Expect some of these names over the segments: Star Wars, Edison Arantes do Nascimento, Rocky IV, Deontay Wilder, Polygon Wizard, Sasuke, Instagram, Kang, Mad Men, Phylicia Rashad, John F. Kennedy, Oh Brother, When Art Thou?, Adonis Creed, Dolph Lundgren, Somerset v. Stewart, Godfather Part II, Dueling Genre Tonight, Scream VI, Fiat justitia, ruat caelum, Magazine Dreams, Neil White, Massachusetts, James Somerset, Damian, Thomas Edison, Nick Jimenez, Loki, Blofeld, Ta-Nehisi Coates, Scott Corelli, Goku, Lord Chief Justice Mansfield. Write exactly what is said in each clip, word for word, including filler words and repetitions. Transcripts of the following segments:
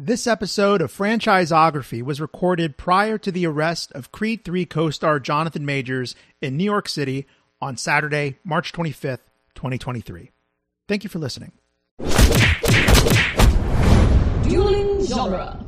This episode of Franchiseography was recorded prior to the arrest of Creed three co-star Jonathan Majors in New York City on Saturday, March twenty-fifth, twenty twenty-three. Thank you for listening. Dueling Genre.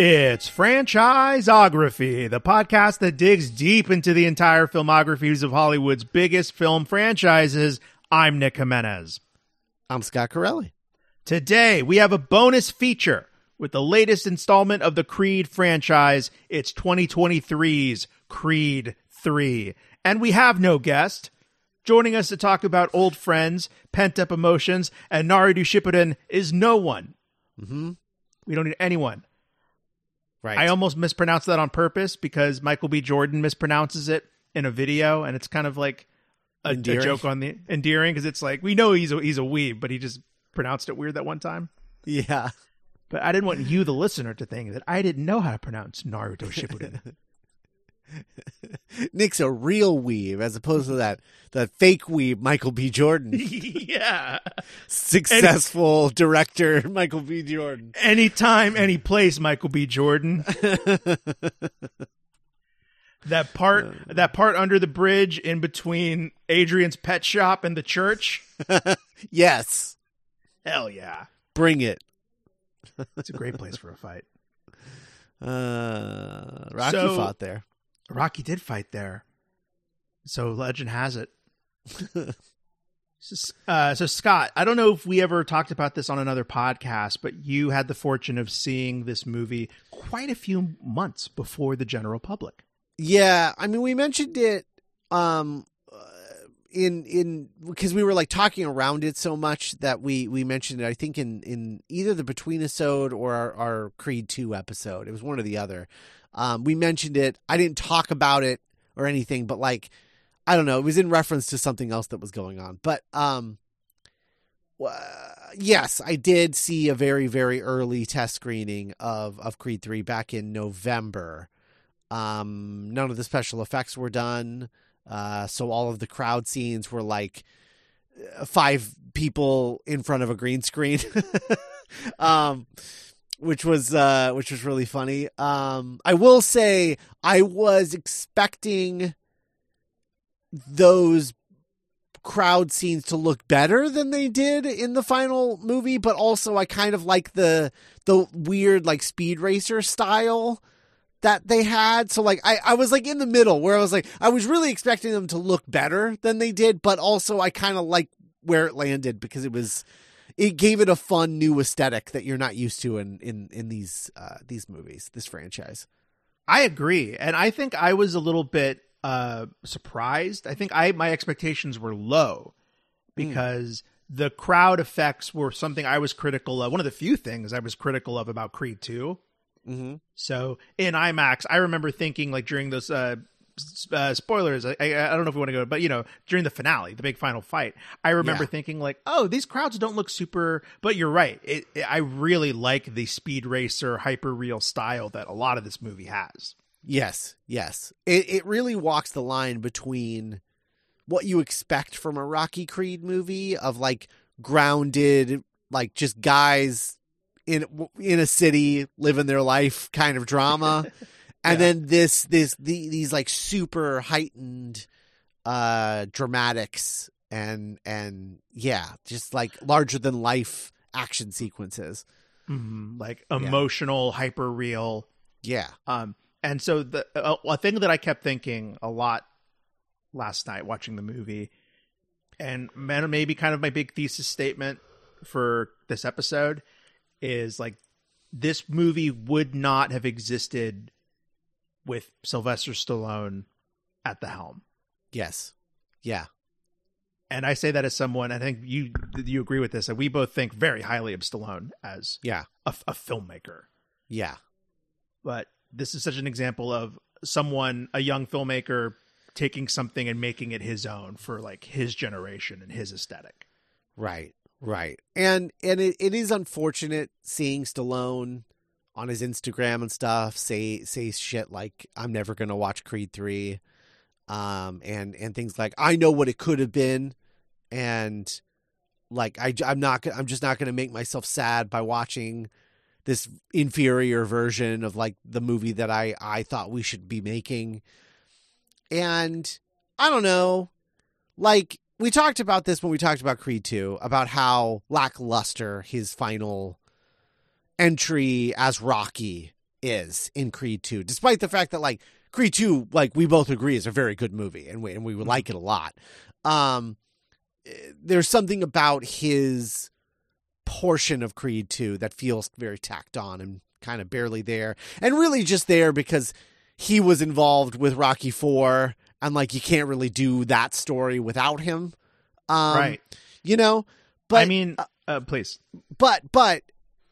It's Franchiseography, the podcast that digs deep into the entire filmographies of Hollywood's biggest film franchises. I'm Nick Jimenez. I'm Scott Corelli. Today, we have a bonus feature with the latest installment of the Creed franchise. It's twenty twenty-three's Creed three. And we have no guest. Joining us to talk about old friends, pent-up emotions, and Naruto Shippuden is no one. Mm-hmm. We don't need anyone. Right. I almost mispronounced that on purpose because Michael B. Jordan mispronounces it in a video, and it's kind of like a, a joke on the endearing because it's like, we know he's a, he's a weeb, but he just pronounced it weird that one time. Yeah. But I didn't want you, the listener, to think that I didn't know how to pronounce Naruto Shippuden. Nick's a real weeb as opposed to that, that fake weeb Michael B. Jordan. Yeah. Successful any, director Michael B. Jordan. Anytime, any place Michael B. Jordan. That part uh, that part under the bridge in between Adrian's pet shop and the church. Yes. Hell yeah. Bring it. It's a great place for a fight. Uh, Rocky so, fought there. Rocky did fight there. So legend has it. uh, so Scott, I don't know if we ever talked about this on another podcast, but you had the fortune of seeing this movie quite a few months before the general public. Yeah. I mean, we mentioned it um, in, in, because we were like talking around it so much that we, we mentioned it, I think in, in either the Between episode or our, our Creed two episode. It was one or the other. Um, we mentioned it. I didn't talk about it or anything, but like, I don't know. It was in reference to something else that was going on. But um, uh, yes, I did see a very, very early test screening of, of Creed three back in November. Um, none of the special effects were done. Uh, so all of the crowd scenes were like five people in front of a green screen. um Which was uh, which was really funny. Um, I will say I was expecting those crowd scenes to look better than they did in the final movie, but also I kind of like the the weird like Speed Racer style that they had. So like I, I was like in the middle where I was like I was really expecting them to look better than they did, but also I kind of like where it landed because it was. It gave it a fun new aesthetic that you're not used to in in in these uh, these movies, this franchise. I agree, and I think I was a little bit uh, surprised. I think I my expectations were low because mm. the crowd effects were something I was critical of. One of the few things I was critical of about Creed two. Mm-hmm. So in IMAX, I remember thinking like during those. Uh, Uh, spoilers. I, I, I don't know if we want to go, but you know, during the finale, the big final fight, I remember yeah. thinking like, "Oh, these crowds don't look super." But you're right. It, it, I really like the Speed Racer hyperreal style that a lot of this movie has. Yes, yes. It it really walks the line between what you expect from a Rocky Creed movie of like grounded, like just guys in in a city living their life kind of drama. And yeah. then this, this, the, these like super heightened, uh, dramatics and, and yeah, just like larger than life action sequences, mm-hmm. like emotional, yeah. hyper real. Yeah. Um, and so the, uh, a thing that I kept thinking a lot last night watching the movie and maybe kind of my big thesis statement for this episode is like, this movie would not have existed with Sylvester Stallone at the helm. Yes. Yeah. And I say that as someone, I think you you agree with this, and we both think very highly of Stallone as yeah. a, a filmmaker. Yeah. But this is such an example of someone, a young filmmaker, taking something and making it his own for like his generation and his aesthetic. Right, right. And and it, it is unfortunate seeing Stallone on his Instagram and stuff say say shit like, I'm never going to watch Creed three. Um, and, and things like, I know what it could have been. And like, I, I'm not, I'm just not going to make myself sad by watching this inferior version of like the movie that I, I thought we should be making. And I don't know, like we talked about this when we talked about Creed two, about how lackluster his final entry as Rocky is in Creed two, despite the fact that like, Creed two, like we both agree, is a very good movie, and we and we would like it a lot. Um, there's something about his portion of Creed two that feels very tacked on and kind of barely there, and really just there because he was involved with Rocky four, and like you can't really do that story without him, um, right? You know, but I mean, uh, uh, please, but but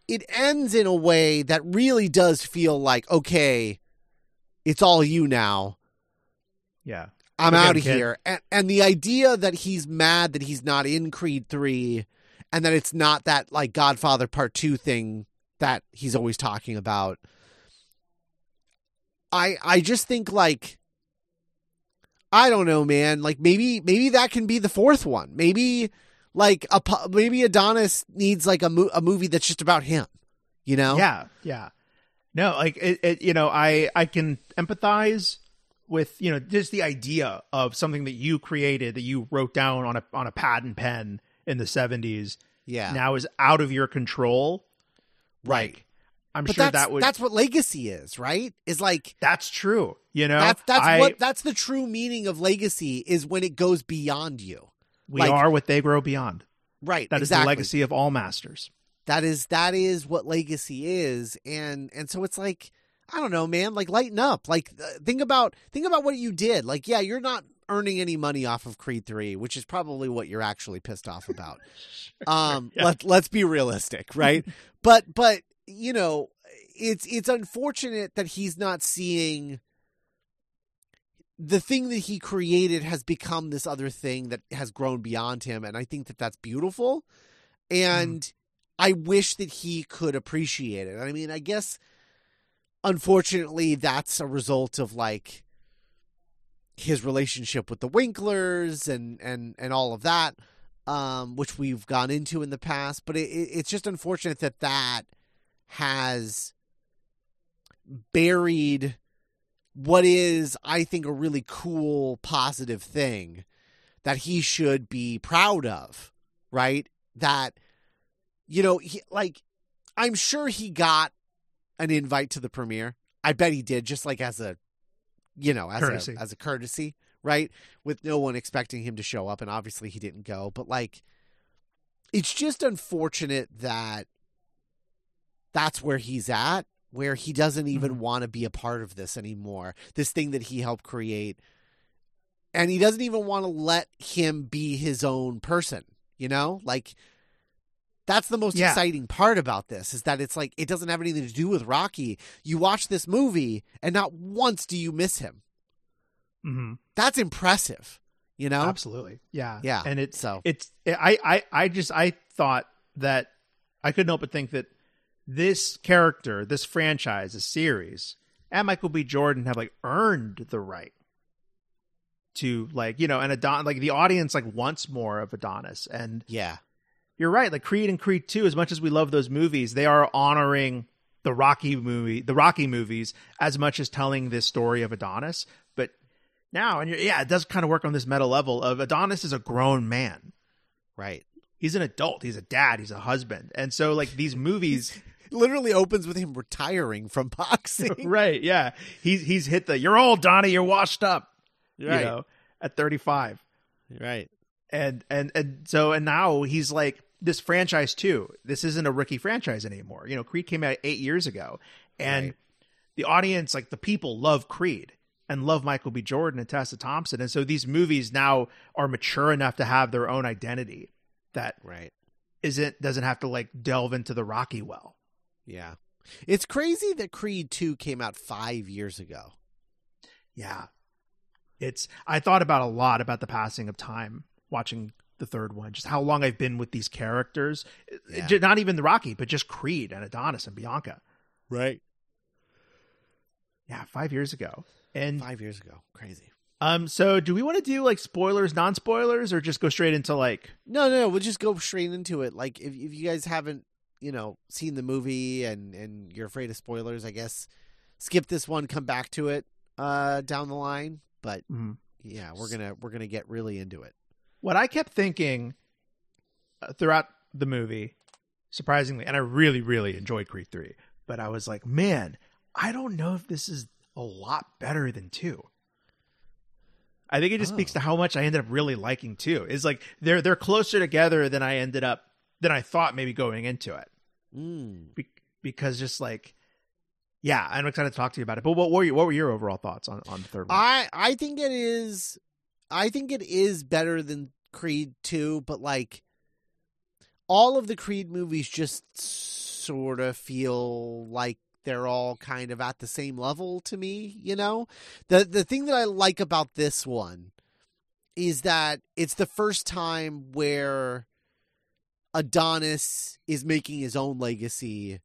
it ends in a way that really does feel like okay. It's all you now. Yeah. I'm Again, out of kid. here. And, and the idea that he's mad that he's not in Creed three and that it's not that like Godfather Part two thing that he's always talking about. I I just think like, I don't know, man, like maybe, maybe that can be the fourth one. Maybe like a, maybe Adonis needs like a, mo- a movie that's just about him, you know? Yeah. Yeah. No, like, it, it, you know, I, I can empathize with, you know, just the idea of something that you created, that you wrote down on a on a pad and pen in the seventies. Yeah. Now is out of your control. Right. Like, I'm but sure that would. That's what legacy is, right? Is like. That's true. You know, that's, that's I, what that's the true meaning of legacy is when it goes beyond you. We like, are what they grow beyond. Right. That exactly. is the legacy of all masters. That is that is what legacy is, and and so it's like I don't know, man. Like lighten up. Like uh, think about think about what you did. Like yeah, you're not earning any money off of Creed three, which is probably what you're actually pissed off about. um, yeah. Let let's be realistic, right? but but you know, it's it's unfortunate that he's not seeing the thing that he created has become this other thing that has grown beyond him, and I think that that's beautiful, and. Mm. I wish that he could appreciate it. I mean, I guess, unfortunately, that's a result of, like, his relationship with the Winklers and, and, and all of that, um, which we've gone into in the past. But it, it's just unfortunate that that has buried what is, I think, a really cool, positive thing that he should be proud of, right? That... You know, he, like, I'm sure he got an invite to the premiere. I bet he did, just like as a, you know, as courtesy. a as a courtesy, right? With no one expecting him to show up, and obviously he didn't go. But, like, it's just unfortunate that that's where he's at, where he doesn't even mm-hmm. want to be a part of this anymore, this thing that he helped create. And he doesn't even want to let him be his own person, you know? Like... That's the most yeah. exciting part about this is that it's like, it doesn't have anything to do with Rocky. You watch this movie and not once do you miss him. Mm-hmm. That's impressive, you know? Absolutely. Yeah. Yeah. And it's, so. it's, it, I, I, I just, I thought that I couldn't help but think that this character, this franchise, this series and Michael B. Jordan have like earned the right to like, you know, and Adonis, like the audience like wants more of Adonis and yeah. You're right. Like Creed and Creed two, as much as we love those movies, they are honoring the Rocky movie, the Rocky movies, as much as telling this story of Adonis. But now, and you're, yeah, it does kind of work on this meta level of Adonis is a grown man, right? He's an adult. He's a dad. He's a husband. And so, like these movies, literally opens with him retiring from boxing, right? Yeah, he's he's hit the "You're old, Donnie. You're washed up," right. You know, at thirty-five, right? And and and so and now he's like. This franchise too. This isn't a rookie franchise anymore. You know, Creed came out eight years ago, and right. the audience, like the people, love Creed and love Michael B. Jordan and Tessa Thompson. And so these movies now are mature enough to have their own identity that right. isn't doesn't have to like delve into the Rocky well. Yeah. It's crazy that Creed two came out five years ago. Yeah. It's I thought about a lot about the passing of time watching the third one, just how long I've been with these characters, yeah. it, not even the Rocky, but just Creed and Adonis and Bianca. Right. Yeah. Five years ago. And five years ago. Crazy. Um, so do we want to do like spoilers, non-spoilers, or just go straight into like, no, no, no. We'll just go straight into it. Like if, if you guys haven't, you know, seen the movie and, and you're afraid of spoilers, I guess skip this one, come back to it, uh, down the line. But mm-hmm. yeah, we're going to, we're going to get really into it. What I kept thinking uh, throughout the movie, surprisingly, and I really, really enjoyed Creed three, but I was like, man, I don't know if this is a lot better than two. I think it just oh. speaks to how much I ended up really liking two. It's like they're they're closer together than I ended up, than I thought maybe going into it. Mm. Be- because just like, yeah, I'm excited to talk to you about it. But what were you, what were your overall thoughts on, on the third one? I, I think it is... I think it is better than Creed two, but like all of the Creed movies just sort of feel like they're all kind of at the same level to me, you know? The the thing that I like about this one is that it's the first time where Adonis is making his own legacy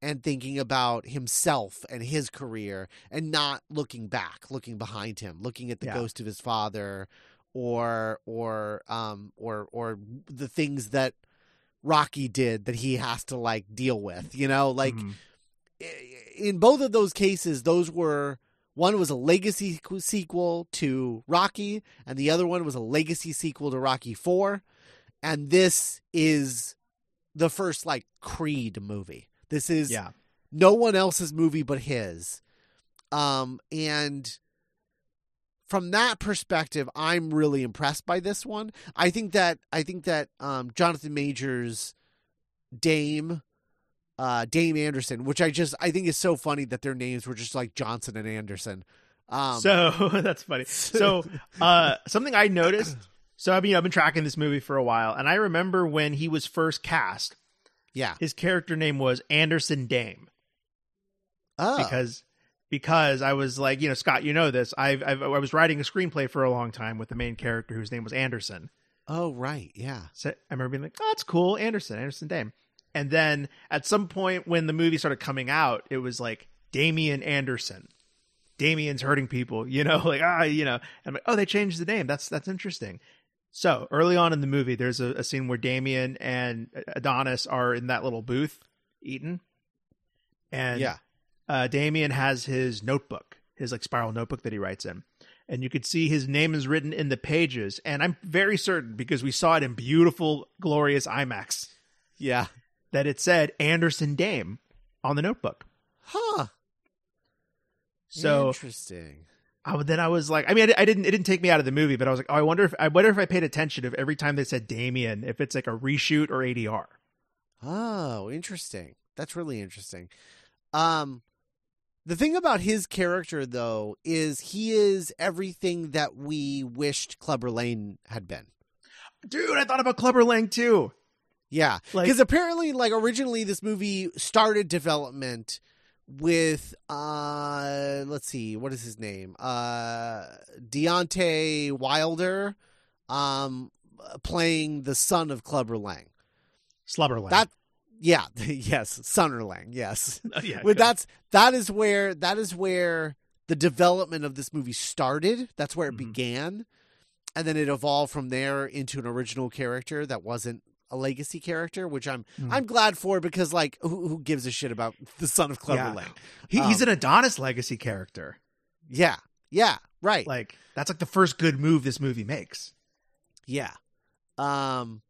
and thinking about himself and his career and not looking back, looking behind him, looking at the yeah. ghost of his father or, or, um, or, or the things that Rocky did that he has to like deal with, you know, like mm-hmm. in both of those cases, those were, one was a legacy sequel to Rocky and the other one was a legacy sequel to Rocky four. And this is the first like Creed movie. This is yeah. no one else's movie but his. Um, and from that perspective, I'm really impressed by this one. I think that I think that um, Jonathan Majors, Dame, uh, Dame Anderson, which I just I think is so funny that their names were just like Johnson and Anderson. Um, so that's funny. So uh, something I noticed. So I mean, I've been tracking this movie for a while, and I remember when he was first cast. Yeah. His character name was Anderson Dame. Oh. Because because I was like, you know, Scott, you know this. I've, I've I was writing a screenplay for a long time with the main character whose name was Anderson. Oh, right. Yeah. So I remember being like, oh, that's cool. Anderson, Anderson Dame. And then at some point when the movie started coming out, it was like Damian Anderson. Damian's hurting people, you know, like, ah, you know, and I'm like, oh, they changed the name. That's that's interesting. So early on in the movie, there's a, a scene where Damian and Adonis are in that little booth eating. And yeah. uh, Damian has his notebook, his like spiral notebook that he writes in. And you could see his name is written in the pages. And I'm very certain because we saw it in beautiful, glorious IMAX. Yeah. That it said Anderson Dame on the notebook. Huh. So interesting. I would, then I was like, I mean, I, I didn't, it didn't take me out of the movie, but I was like, oh, I wonder if, I wonder if I paid attention if every time they said Damien, if it's like a reshoot or A D R. Oh, interesting. That's really interesting. Um, the thing about his character though, is he is everything that we wished Clubber Lang had been. Dude, I thought about Clubber Lang too. Yeah. Like, cause apparently like originally this movie started development with uh let's see what is his name uh Deontay Wilder um playing the son of Clubber Lang. Slubber Lang. That yeah yes Sonner Lang yes uh, yeah, but that's that is where that is where the development of this movie started. That's where it mm-hmm. began, and then it evolved from there into an original character that wasn't a legacy character, which I'm mm. I'm glad for, because like who, who gives a shit about the son of Clubber yeah. Lang? He, um, he's an Adonis legacy character. Yeah, yeah, right. Like that's like the first good move this movie makes. Yeah, um,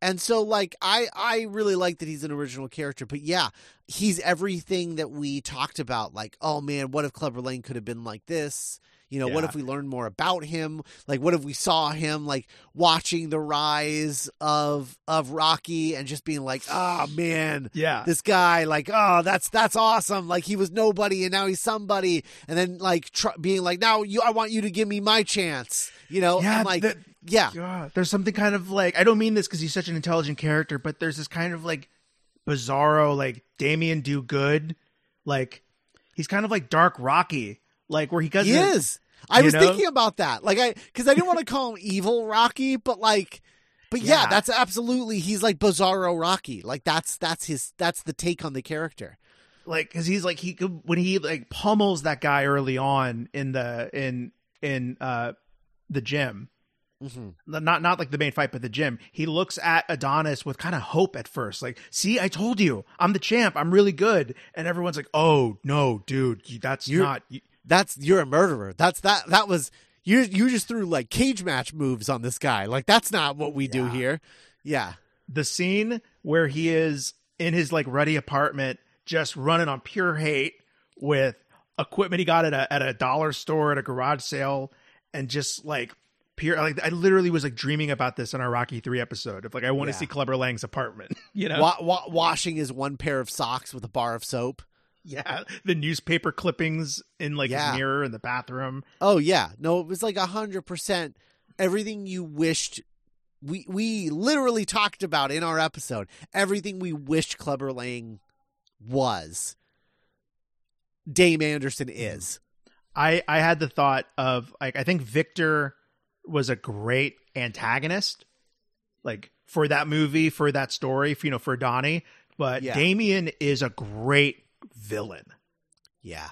And so, like, I, I really like that he's an original character. But, yeah, he's everything that we talked about. Like, oh, man, what if Clubber Lang could have been like this? You know, yeah. What if we learned more about him? Like, what if we saw him, like, watching the rise of of Rocky and just being like, oh, man, yeah, this guy, like, oh, that's that's awesome. Like, he was nobody and now he's somebody. And then, like, tr- being like, now you, I want you to give me my chance. You know, yeah, and, like, the, yeah. yeah. There's something kind of like, I don't mean this because he's such an intelligent character, but there's this kind of, like, bizarro, like, Damian do good. Like, he's kind of like Dark Rocky. Like, where he doesn't... He is. I was know? thinking about that. Like, I... Because I didn't want to call him evil Rocky, but, like... But, yeah, yeah, that's absolutely... He's, like, Bizarro Rocky. Like, that's that's his... That's the take on the character. Like, because he's, like... he When he, like, pummels that guy early on in the... In in uh the gym. Mm-hmm. Not, not, like, the main fight, but the gym. He looks at Adonis with kind of hope at first. Like, see, I told you. I'm the champ. I'm really good. And everyone's like, oh, no, dude. That's You're- not... You- That's you're a murderer. That's that. That was you. You just threw like cage match moves on this guy. Like, that's not what we yeah. do here. Yeah. The scene where he is in his like ruddy apartment, just running on pure hate with equipment he got at a at a dollar store at a garage sale, and just like pure. Like, I literally was like dreaming about this in our Rocky three episode of like I want to yeah. see Clubber Lang's apartment. You know, wa- wa- washing his one pair of socks with a bar of soap. Yeah, the newspaper clippings in like yeah. his mirror in the bathroom. Oh yeah, no, it was like a hundred percent everything you wished. We we literally talked about in our episode everything we wished Clubber Lang was. Dame Anderson is. I I had the thought of like I think Victor was a great antagonist, like for that movie, for that story, for, you know, for Donnie. But yeah. Damian is a great villain. Yeah.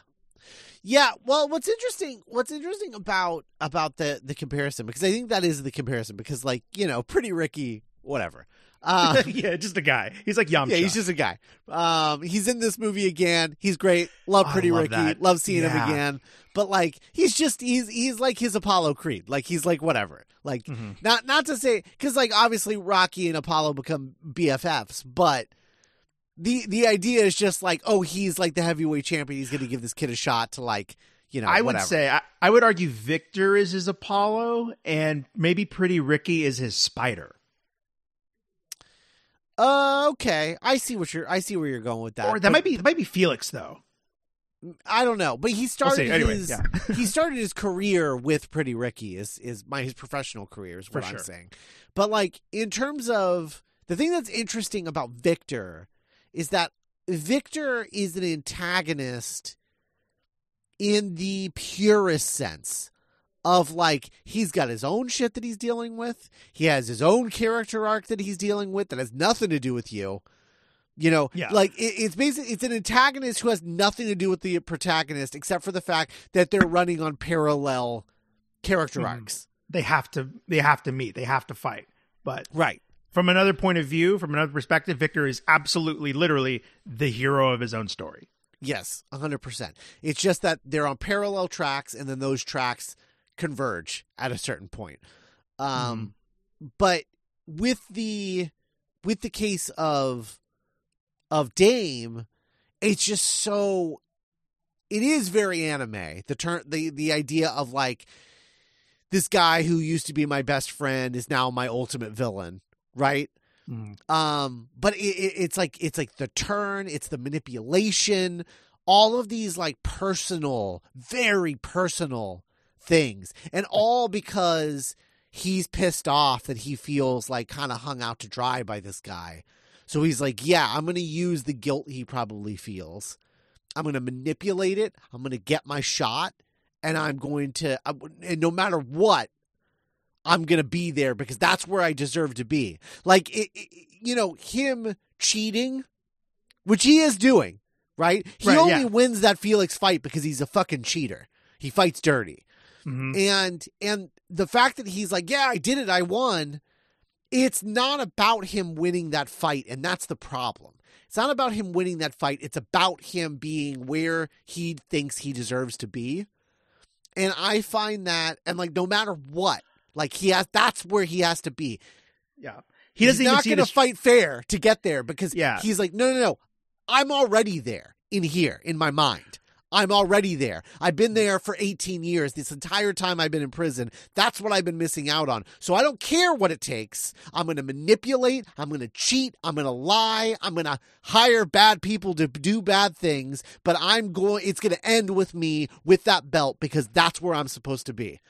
Yeah. Well, what's interesting, what's interesting about, about the, the comparison, because I think that is the comparison because like, you know, pretty Ricky, whatever. Um, yeah. Just a guy. He's like, Yamcha. Yeah, he's just a guy. Um, he's in this movie again. He's great. Love pretty love Ricky. That. Love seeing yeah. him again. But like, he's just, he's, he's like his Apollo Creed. Like he's like, whatever, like mm-hmm. not, not to say, cause like obviously Rocky and Apollo become B F Fs, but The the idea is just like, oh, he's like the heavyweight champion. He's going to give this kid a shot to like, you know, I whatever. would say, I, I would argue Victor is his Apollo and maybe Pretty Ricky is his Spider. Uh, okay. I see what you're, I see where you're going with that. Or that but, might be, that might be Felix though. I don't know, but he started we'll see, anyway, his, yeah. he started his career with Pretty Ricky is, is my, his professional career is what For I'm sure. saying. But like in terms of the thing that's interesting about Victor is that Victor is an antagonist in the purest sense of, like, he's got his own shit that he's dealing with. He has his own character arc that he's dealing with that has nothing to do with you. You know, yeah. like, it, it's basically, it's an antagonist who has nothing to do with the protagonist except for the fact that they're running on parallel character mm-hmm. arcs. They have to, they have to meet. They have to fight. But Right. From another point of view, from another perspective, Victor is absolutely, literally the hero of his own story. Yes, one hundred percent. It's just that they're on parallel tracks, and then those tracks converge at a certain point. Um, mm-hmm. But with the with the case of of Dame, it's just so it is very anime. The ter- the the idea of like this guy who used to be my best friend is now my ultimate villain. Right. Mm. Um, but it, it, it's like it's like the turn. It's the manipulation, all of these like personal, very personal things. And all because he's pissed off that he feels like kind of hung out to dry by this guy. So he's like, yeah, I'm going to use the guilt he probably feels. I'm going to manipulate it. I'm going to get my shot and I'm going to I, and no matter what. I'm going to be there because that's where I deserve to be. Like, it, it, you know, him cheating, which he is doing, right? He right, only yeah. wins that Felix fight because he's a fucking cheater. He fights dirty. Mm-hmm. And, and the fact that he's like, yeah, I did it. I won. It's not about him winning that fight. And that's the problem. It's not about him winning that fight. It's about him being where he thinks he deserves to be. And I find that, and like, no matter what, like he has, that's where he has to be. Yeah. He doesn't he's even not going to fight fair to get there because yeah. he's like, no, no, no, I'm already there in here in my mind. I'm already there. I've been there for eighteen years. This entire time I've been in prison. That's what I've been missing out on. So I don't care what it takes. I'm going to manipulate. I'm going to cheat. I'm going to lie. I'm going to hire bad people to do bad things. But I'm going, it's going to end with me with that belt because that's where I'm supposed to be.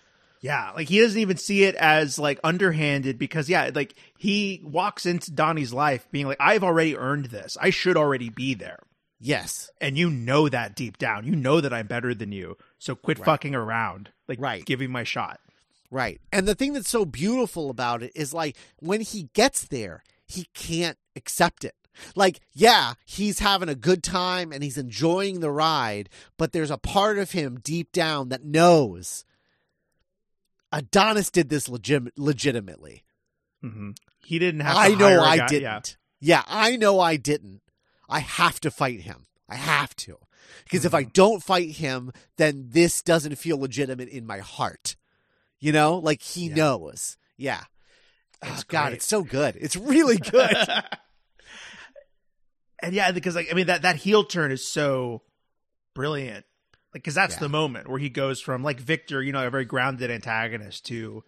Yeah. Like he doesn't even see it as like underhanded because yeah, like he walks into Donnie's life being like, I've already earned this. I should already be there. Yes. And you know that deep down. You know that I'm better than you. So quit right. fucking around. Like, right. give me my shot. Right. And the thing that's so beautiful about it is, like, when he gets there, he can't accept it. Like, yeah, he's having a good time and he's enjoying the ride, but there's a part of him deep down that knows Adonis did this legit- legitimately. Mm-hmm. He didn't have to I know I guy. didn't. Yeah. yeah, I know I didn't. I have to fight him. I have to. Because if I don't fight him, then this doesn't feel legitimate in my heart. You know? Like, he yeah. knows. Yeah. Oh, God, it's so good. It's really good. And, yeah, because, like, I mean, that, that heel turn is so brilliant. Like, because that's yeah. the moment where he goes from, like, Victor, you know, a very grounded antagonist to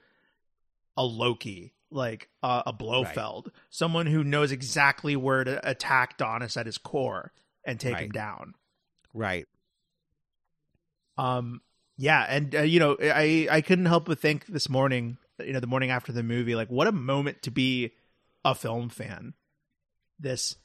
a Loki. Like uh, a Blofeld, right. someone who knows exactly where to attack Donis at his core and take right. him down. Right. Um. Yeah. And, uh, you know, I, I couldn't help but think this morning, you know, the morning after the movie, like what a moment to be a film fan. This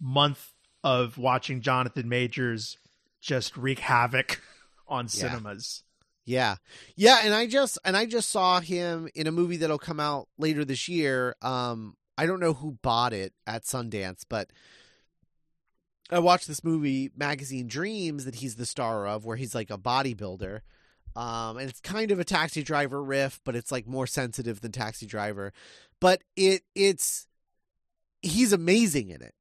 month of watching Jonathan Majors just wreak havoc on yeah. cinemas. Yeah. Yeah. And I just, and I just saw him in a movie that'll come out later this year. Um, I don't know who bought it at Sundance, but I watched this movie, Magazine Dreams, that he's the star of, where he's like a bodybuilder. Um, and it's kind of a Taxi Driver riff, but it's like more sensitive than Taxi Driver, but it it's, he's amazing in it.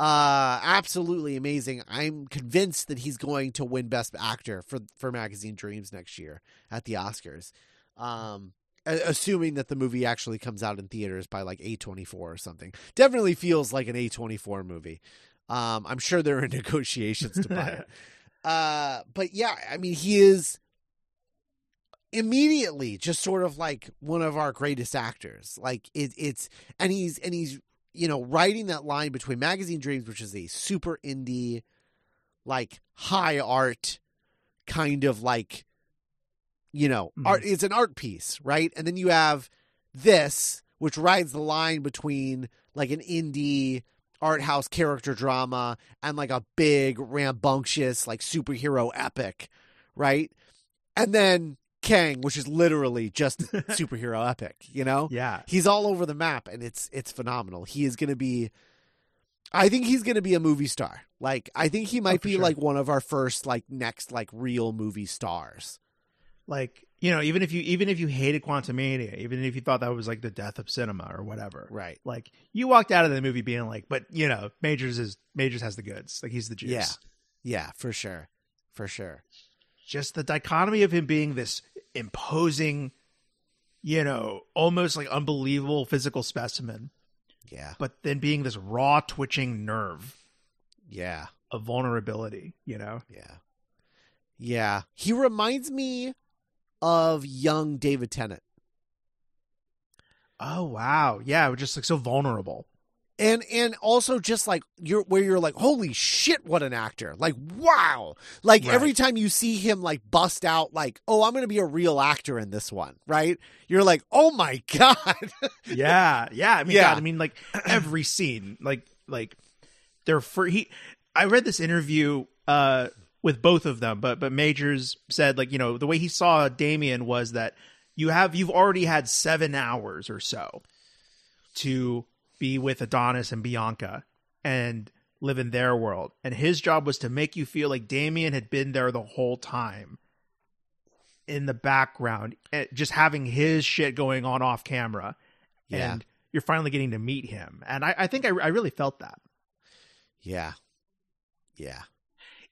Uh, absolutely amazing. I'm convinced that he's going to win Best Actor for, for Magazine Dreams next year at the Oscars. Um, assuming that the movie actually comes out in theaters by like A twenty-four or something. Definitely feels like an A twenty-four movie. Um, I'm sure there are negotiations to buy it. Uh, but yeah, I mean, he is immediately just sort of like one of our greatest actors. Like it, it's, and he's, and he's, you know, writing that line between Magazine Dreams, which is a super indie, like high art kind of like, you know, mm-hmm. art, it's an art piece, right? And then you have this, which rides the line between like an indie art house character drama and like a big rambunctious, like superhero epic, right? And then Kang, which is literally just superhero epic, you know? Yeah. He's all over the map, and it's it's phenomenal. He is going to be... I think he's going to be a movie star. Like, I think he might oh, be, sure. like, one of our first, like, next, like, real movie stars. Like, you know, even if you even if you hated Quantumania, even if you thought that was, like, the death of cinema or whatever. Right. Like, you walked out of the movie being like, but, you know, Majors is Majors has the goods. Like, he's the juice. Yeah, yeah, for sure. For sure. Just the dichotomy of him being this imposing, you know, almost like unbelievable physical specimen. Yeah. But then being this raw twitching nerve. Yeah. A vulnerability, you know? Yeah. Yeah. He reminds me of young David Tennant. Oh, wow. Yeah. Just like so vulnerable. And and also just like you're where you're like, holy shit, what an actor. Like, wow. Like right. every time you see him like bust out like, oh, I'm going to be a real actor in this one. Right. You're like, oh, my God. yeah. Yeah. I mean, yeah. God, I mean, like every scene, like like they're free. He, I read this interview uh, with both of them. But but Majors said, like, you know, the way he saw Damian was that you have you've already had seven hours or so to be with Adonis and Bianca and live in their world. And his job was to make you feel like Damian had been there the whole time in the background, just having his shit going on off camera. Yeah. And you're finally getting to meet him. And I, I think I, I really felt that. Yeah. Yeah.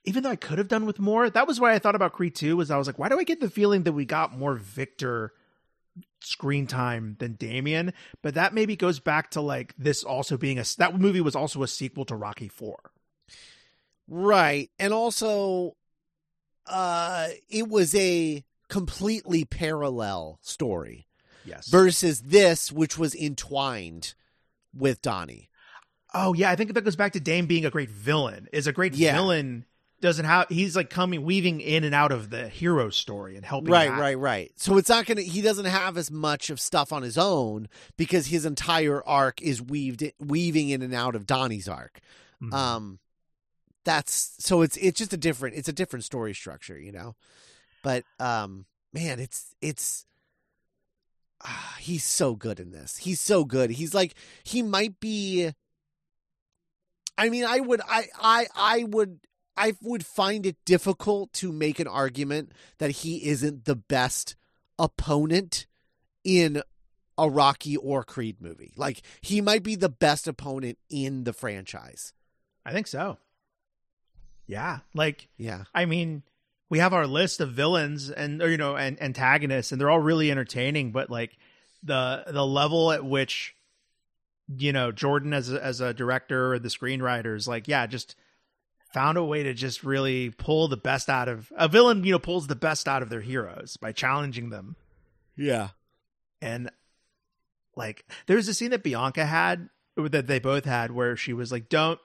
Even though I could have done with more, that was why I thought about Creed two was I was like, why do I get the feeling that we got more Victor screen time than Damian, but that maybe goes back to like this also being a, that movie was also a sequel to Rocky four. Right. And also uh, it was a completely parallel story. Yes. Versus this, which was entwined with Donnie. Oh yeah. I think that goes back to Dame being a great villain. Is a great yeah. villain doesn't have, he's like coming, weaving in and out of the hero story and helping. Right, out. right, right. So it's not going to, he doesn't have as much of stuff on his own because his entire arc is weaved, weaving in and out of Donnie's arc. Mm-hmm. Um, that's, so it's, it's just a different, it's a different story structure, you know, but um, man, it's, it's, uh, he's so good in this. He's so good. He's like, he might be, I mean, I would, I, I, I would, I would find it difficult to make an argument that he isn't the best opponent in a Rocky or Creed movie. Like, he might be the best opponent in the franchise. I think so. Yeah. Like, yeah. I mean, we have our list of villains and, or, you know, and antagonists, and they're all really entertaining, but like the, the level at which, you know, Jordan as a, as a director or the screenwriters, like, yeah, just found a way to just really pull the best out of a villain, you know, pulls the best out of their heroes by challenging them. Yeah. And like, there's a scene that Bianca had, or that they both had, where she was like, don't,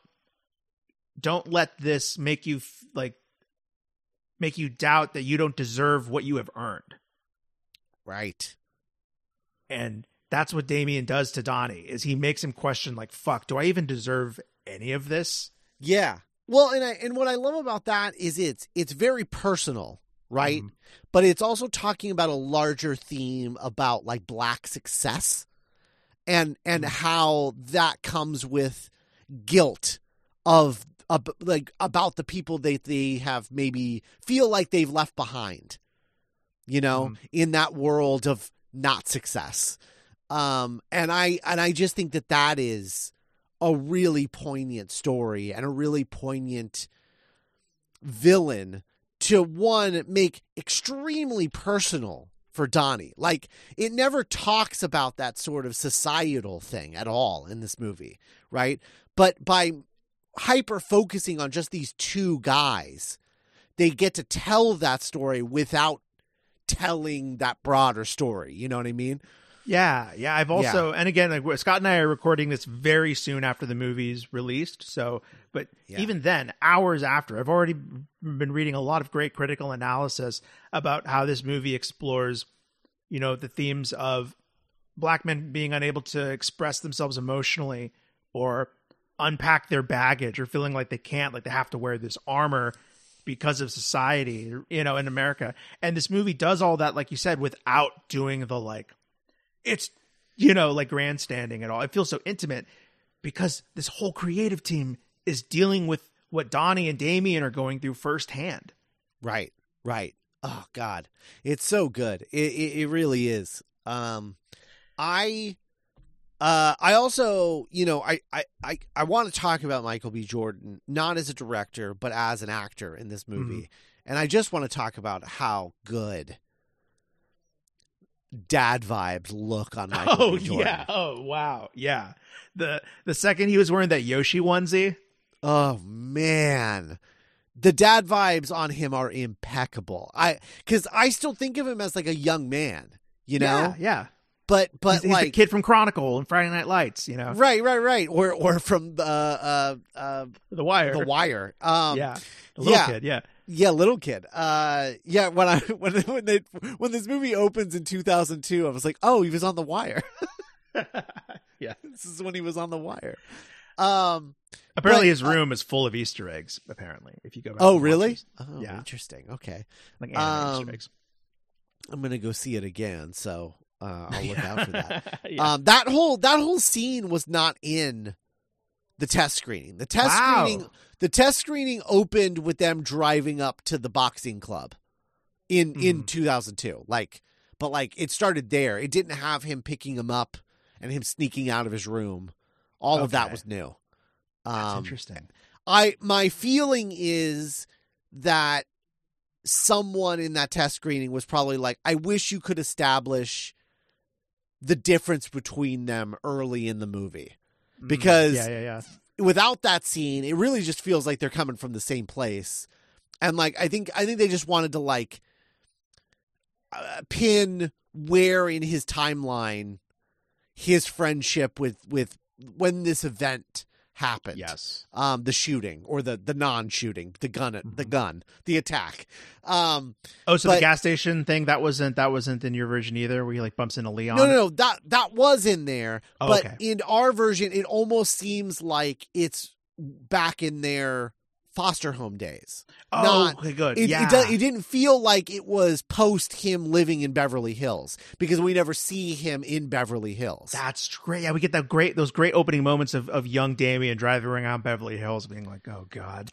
don't let this make you f- like, make you doubt that you don't deserve what you have earned. Right. And that's what Damian does to Donnie, is he makes him question like, fuck, do I even deserve any of this? Yeah. Well, and I, and what I love about that is it's it's very personal, right? Mm-hmm. But it's also talking about a larger theme about like black success and and mm-hmm. how that comes with guilt of uh, like about the people that they have maybe feel like they've left behind, you know, mm-hmm. in that world of not success. Um, and I and I just think that that is a really poignant story and a really poignant villain to, one, make extremely personal for Donnie. Like, it never talks about that sort of societal thing at all in this movie, right? But by hyper-focusing on just these two guys, they get to tell that story without telling that broader story. You know what I mean? Yeah, yeah. I've also, yeah. and again, like Scott and I are recording this very soon after the movie's released. So, but yeah. even then, hours after, I've already been reading a lot of great critical analysis about how this movie explores, you know, the themes of black men being unable to express themselves emotionally or unpack their baggage or feeling like they can't, like they have to wear this armor because of society, you know, in America. And this movie does all that, like you said, without doing the like, it's, you know, like grandstanding at all. It feels so intimate because this whole creative team is dealing with what Donnie and Damian are going through firsthand. Right, right. Oh, God. It's so good. It it, it really is. Um, I uh, I also, you know, I, I, I, I want to talk about Michael B. Jordan, not as a director, but as an actor in this movie. Mm-hmm. And I just want to talk about how good dad vibes look on Michael oh B. Jordan. yeah oh wow yeah the the second he was wearing that Yoshi onesie, oh man, the dad vibes on him are impeccable. I because I still think of him as like a young man, you know. Yeah, yeah. but but he's, like he's the kid from Chronicle and Friday Night Lights, you know. Right, right, right. Or or from the uh uh the Wire. The Wire. Um, yeah, the little yeah. kid. Yeah. Yeah, little kid. Uh, yeah, when I when when they when this movie opens in two thousand two, I was like, oh, he was on The Wire. Yeah, this is when he was on The Wire. Um, apparently, but, his room uh, is full of Easter eggs. Apparently, if you go. Back oh, really? Oh, yeah. Interesting. Okay. Like um, Easter eggs. I'm gonna go see it again, so uh, I'll look out for that. Yeah. Um, that whole that whole scene was not in the test screening. The test wow. screening. The test screening opened with them driving up to the boxing club in mm. in two thousand two. Like, but like it started there. It didn't have him picking him up and him sneaking out of his room. All okay. of that was new. That's um, interesting. I my feeling is that someone in that test screening was probably like, I wish you could establish the difference between them early in the movie, because yeah, yeah, yeah. without that scene, it really just feels like they're coming from the same place. And like, I think, I think they just wanted to like uh, pin where in his timeline his friendship with, with when this event happened. Yes. Um, the shooting or the, the non-shooting, the gun, mm-hmm. the gun, the attack. Um, oh, so but, the gas station thing, that wasn't, that wasn't in your version either, where he like bumps into Leon. No, no, no that, that was in there, oh, but okay. in our version, it almost seems like it's back in their foster home days. Oh, Not, okay, good. It, yeah. it, does, it didn't feel like it was post him living in Beverly Hills, because we never see him in Beverly Hills. That's great. Yeah, we get that great those great opening moments of, of young Damian driving around Beverly Hills being like, oh God.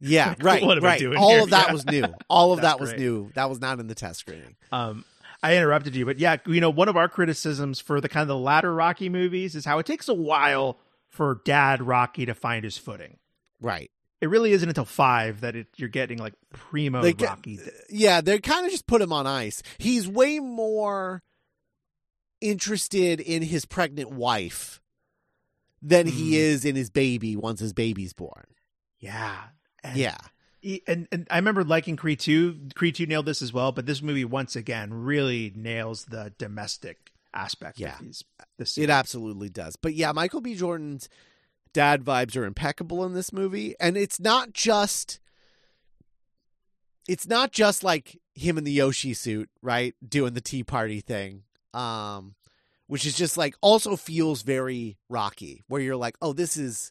Yeah, right. What am right. I doing All here? of that yeah. was new. All of that was great. new. That was not in the test screening. Um I interrupted you, but yeah, you know, one of our criticisms for the kind of the latter Rocky movies is how it takes a while for Dad Rocky to find his footing. Right. It really isn't until five that it, you're getting like primo they, Rocky. Yeah, they kind of just put him on ice. He's way more interested in his pregnant wife than mm. he is in his baby once his baby's born. Yeah. And, yeah. He, and, and I remember liking Creed two. Creed two nailed this as well, but this movie once again really nails the domestic aspect yeah. of these. This it absolutely does. But yeah, Michael B. Jordan's dad vibes are impeccable in this movie, and it's not just it's not just like him in the Yoshi suit, right, doing the tea party thing, um which is just like also feels very Rocky, where you're like, oh, this is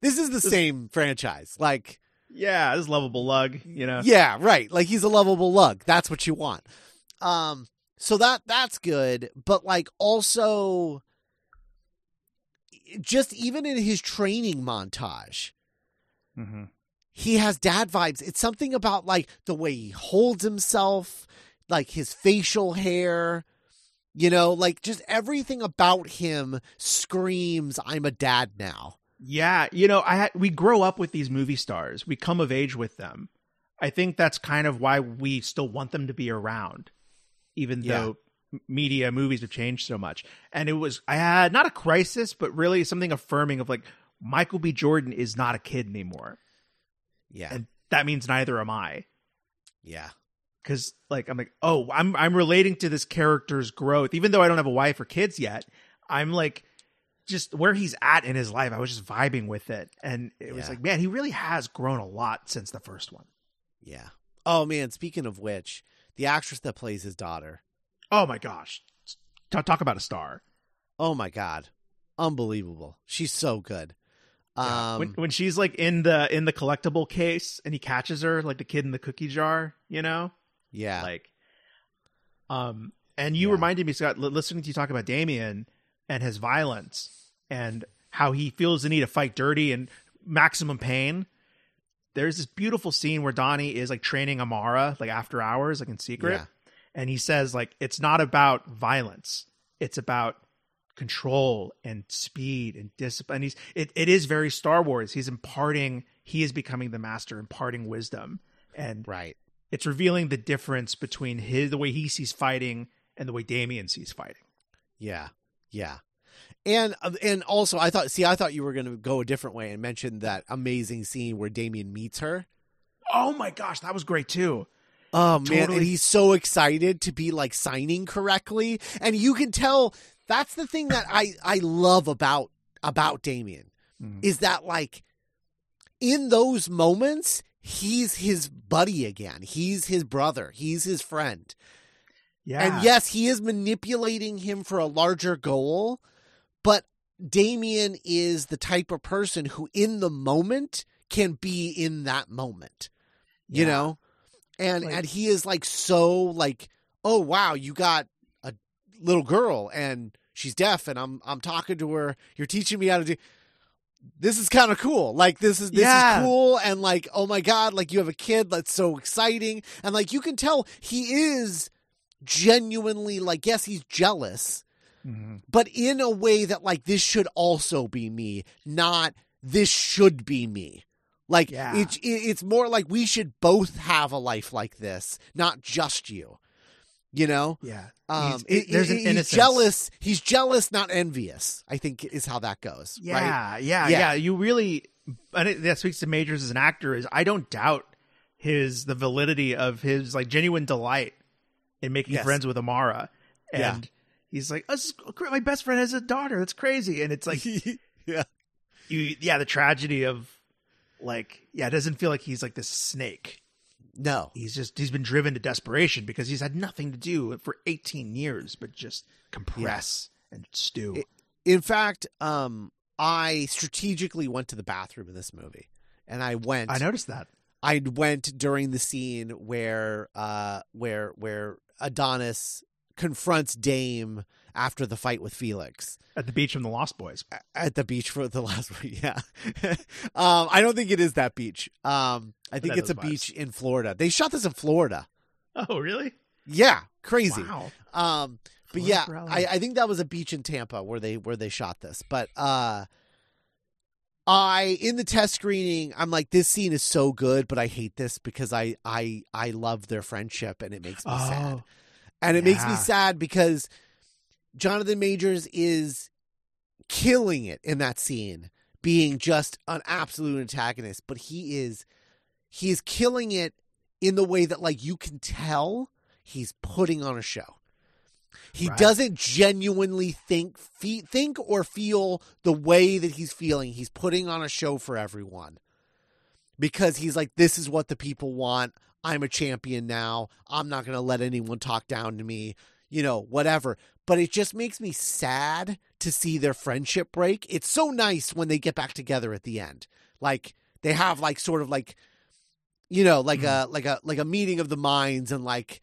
this is the this, same franchise, like yeah, this is lovable lug, you know. Yeah, right, like he's a lovable lug, that's what you want. Um so that that's good, but like also just even in his training montage, mm-hmm. he has dad vibes. It's something about like the way he holds himself, like his facial hair, you know, like just everything about him screams, I'm a dad now. Yeah. You know, I, we grow up with these movie stars. We come of age with them. I think that's kind of why we still want them to be around, even yeah. though media movies have changed so much. And it was I had not a crisis, but really something affirming of like, Michael B. Jordan is not a kid anymore. Yeah, and that means neither am I. Yeah, because like I'm like, oh, I'm I'm relating to this character's growth, even though I don't have a wife or kids yet. I'm like, just where he's at in his life, I was just vibing with it, and it yeah. was like, man, he really has grown a lot since the first one. Yeah. Oh man, speaking of which, the actress that plays his daughter. Oh my gosh. T- talk about a star. Oh my God. Unbelievable. She's so good. Um, yeah. when, when she's like in the, in the collectible case and he catches her like the kid in the cookie jar, you know? Yeah. Like, um, and you yeah. reminded me, Scott, listening to you talk about Damian and his violence and how he feels the need to fight dirty and maximum pain. There's this beautiful scene where Donnie is like training Amara, like after hours, like in secret. Yeah. And he says, like, it's not about violence. It's about control and speed and discipline. And he's, it, it is very Star Wars. He's imparting, he is becoming the master, imparting wisdom. And right. it's revealing the difference between his, the way he sees fighting and the way Damian sees fighting. Yeah. Yeah. And, and also I thought, see, I thought you were going to go a different way and mention that amazing scene where Damian meets her. Oh my gosh. That was great too. Oh, man, totally. And he's so excited to be, like, signing correctly. And you can tell that's the thing that I, I love about about Damian mm-hmm. is that, like, in those moments, he's his buddy again. He's his brother. He's his friend. Yeah. And, yes, he is manipulating him for a larger goal, but Damian is the type of person who, in the moment, can be in that moment, you yeah. know? And like, and he is like, so like, oh, wow, you got a little girl and she's deaf and I'm I'm talking to her. You're teaching me how to do. This is kind of cool. Like, this is this yeah. is cool. And like, oh, my God, like you have a kid. That's so exciting. And like, you can tell he is genuinely like, yes, he's jealous, mm-hmm. but in a way that like, this should also be me, not this should be me. Like, yeah. it's, it's more like we should both have a life like this, not just you. You know, yeah. Um, he's, there's he, an innocence. He's jealous. He's jealous, not envious. I think is how that goes. Yeah, right? yeah, yeah, yeah. You really, and it, that speaks to Majors as an actor. Is I don't doubt his the validity of his like genuine delight in making yes. friends with Amara, and yeah. he's like, oh, my best friend has a daughter. That's crazy, and it's like, yeah, you, yeah, the tragedy of like, yeah, it doesn't feel like he's like this snake. No, he's just he's been driven to desperation because he's had nothing to do for eighteen years, but just compress yeah. and stew. In fact, um, I strategically went to the bathroom in this movie, and I went. I noticed that I went during the scene where uh, where where Adonis confronts Dame after the fight with Felix at the beach from the Lost Boys. At the beach for the Lost Boys, yeah. um, I don't think it is that beach. Um, I think it's a vibes. beach in Florida. They shot this in Florida. Oh, really? Yeah, crazy. Wow. Um, but Florida yeah, I, I think that was a beach in Tampa where they where they shot this. But uh, I in the test screening, I'm like, this scene is so good, but I hate this because I I I love their friendship and it makes me oh, sad. And it yeah. makes me sad because Jonathan Majors is killing it in that scene, being just an absolute antagonist, but he is he is killing it in the way that like you can tell he's putting on a show. He right. doesn't genuinely think fe- think or feel the way that he's feeling. He's putting on a show for everyone because he's like, this is what the people want. I'm a champion now. I'm not going to let anyone talk down to me, you know, whatever. But it just makes me sad to see their friendship break. It's so nice when they get back together at the end. Like they have like sort of like, you know, like mm. a like a like a meeting of the minds and like.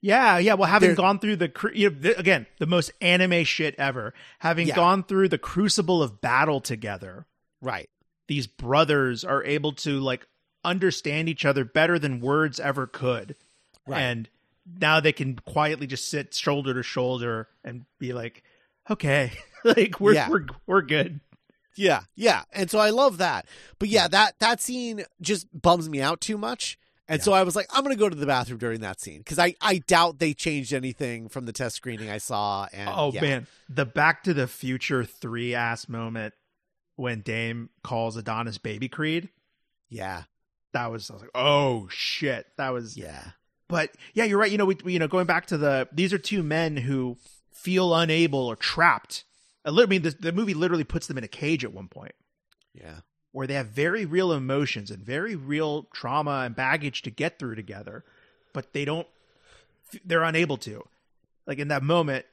Yeah, yeah. Well, having gone through the you know, th- again, the most anime shit ever, having yeah. gone through the crucible of battle together. Right. These brothers are able to like understand each other better than words ever could. Right. And now they can quietly just sit shoulder to shoulder and be like, okay, like we're, yeah. we're, we're good. Yeah. Yeah. And so I love that, but yeah, that, that scene just bums me out too much. And yeah. so I was like, I'm going to go to the bathroom during that scene. Cause I, I doubt they changed anything from the test screening I saw. And oh yeah. man, the Back to the Future three ass moment when Dame calls Adonis Baby Creed. Yeah. That was, I was like, oh shit. That was, yeah. But yeah, you're right. You know, we, we you know, going back to the, these are two men who feel unable or trapped. I mean, the, the movie literally puts them in a cage at one point. Yeah. Where they have very real emotions and very real trauma and baggage to get through together, but they don't, they're unable to. Like in that moment,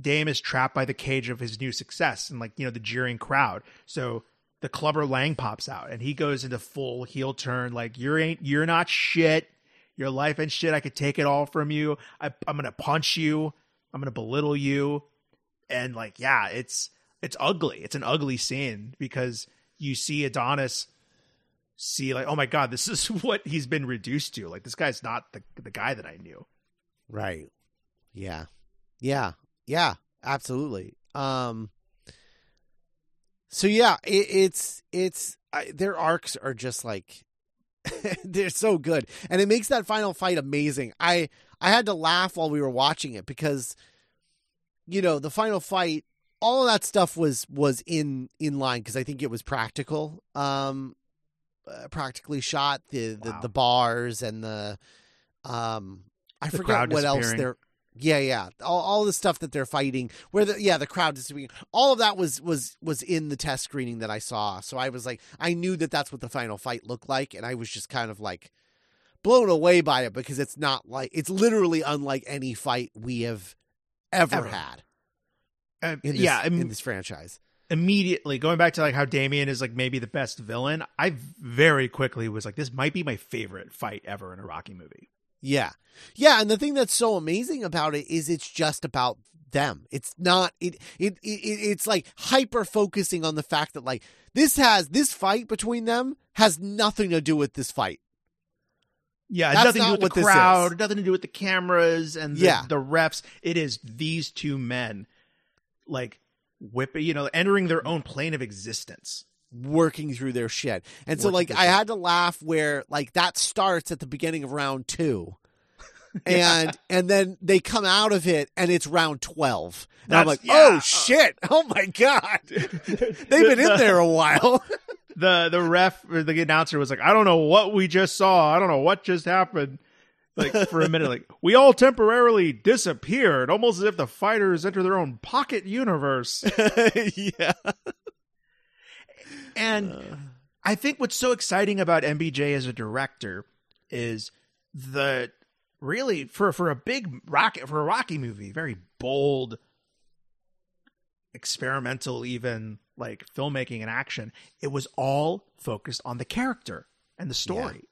Dame is trapped by the cage of his new success and like, you know, the jeering crowd. So the Clubber Lang pops out and he goes into full heel turn. Like you're ain't, you're not shit. Your life and shit, I could take it all from you. I, I'm gonna punch you. I'm gonna belittle you, and like, yeah, it's it's ugly. It's an ugly scene because you see Adonis see like, oh my god, this is what he's been reduced to. Like this guy's not the the guy that I knew. Right. Yeah. Yeah. Yeah. Absolutely. Um. So yeah, it, it's it's I, their arcs are just like. They're so good, and it makes that final fight amazing. I I had to laugh while we were watching it because, you know, the final fight, all of that stuff was was in in line because I think it was practical, um, uh, practically shot the the, wow. the bars and the um, I the forget what else they're yeah yeah all all the stuff that they're fighting where the yeah the crowd is all of that was was was in the test screening that I saw, so I was like, I knew that that's what the final fight looked like, and I was just kind of like blown away by it because it's not like it's literally unlike any fight we have ever, ever. had uh, in this, yeah Im- in this franchise. Immediately going back to like how Damian is like maybe the best villain, I very quickly was like, this might be my favorite fight ever in a Rocky movie. Yeah. Yeah. And the thing that's so amazing about it is it's just about them. It's not, it, it, it it's like hyper focusing on the fact that like this has this fight between them has nothing to do with this fight. Yeah. That's nothing to do with the crowd, nothing to do with the cameras and the, yeah. the refs. It is these two men like whipping, you know, entering their own plane of existence. Working through their shit. And working so like I shit. had to laugh where like that starts at the beginning of round two and yeah. and then they come out of it and it's round twelve. And That's, I'm like, yeah. oh shit! Oh my god, they've been in there a while. the The ref, or the announcer, was like, I don't know what we just saw. I don't know what just happened. Like, for a minute, like, we all temporarily disappeared, almost as if the fighters enter their own pocket universe. yeah. And uh. I think what's so exciting about M B J as a director is the really for, for a big rock for a Rocky movie, very bold, experimental, even like filmmaking and action. It was all focused on the character and the story.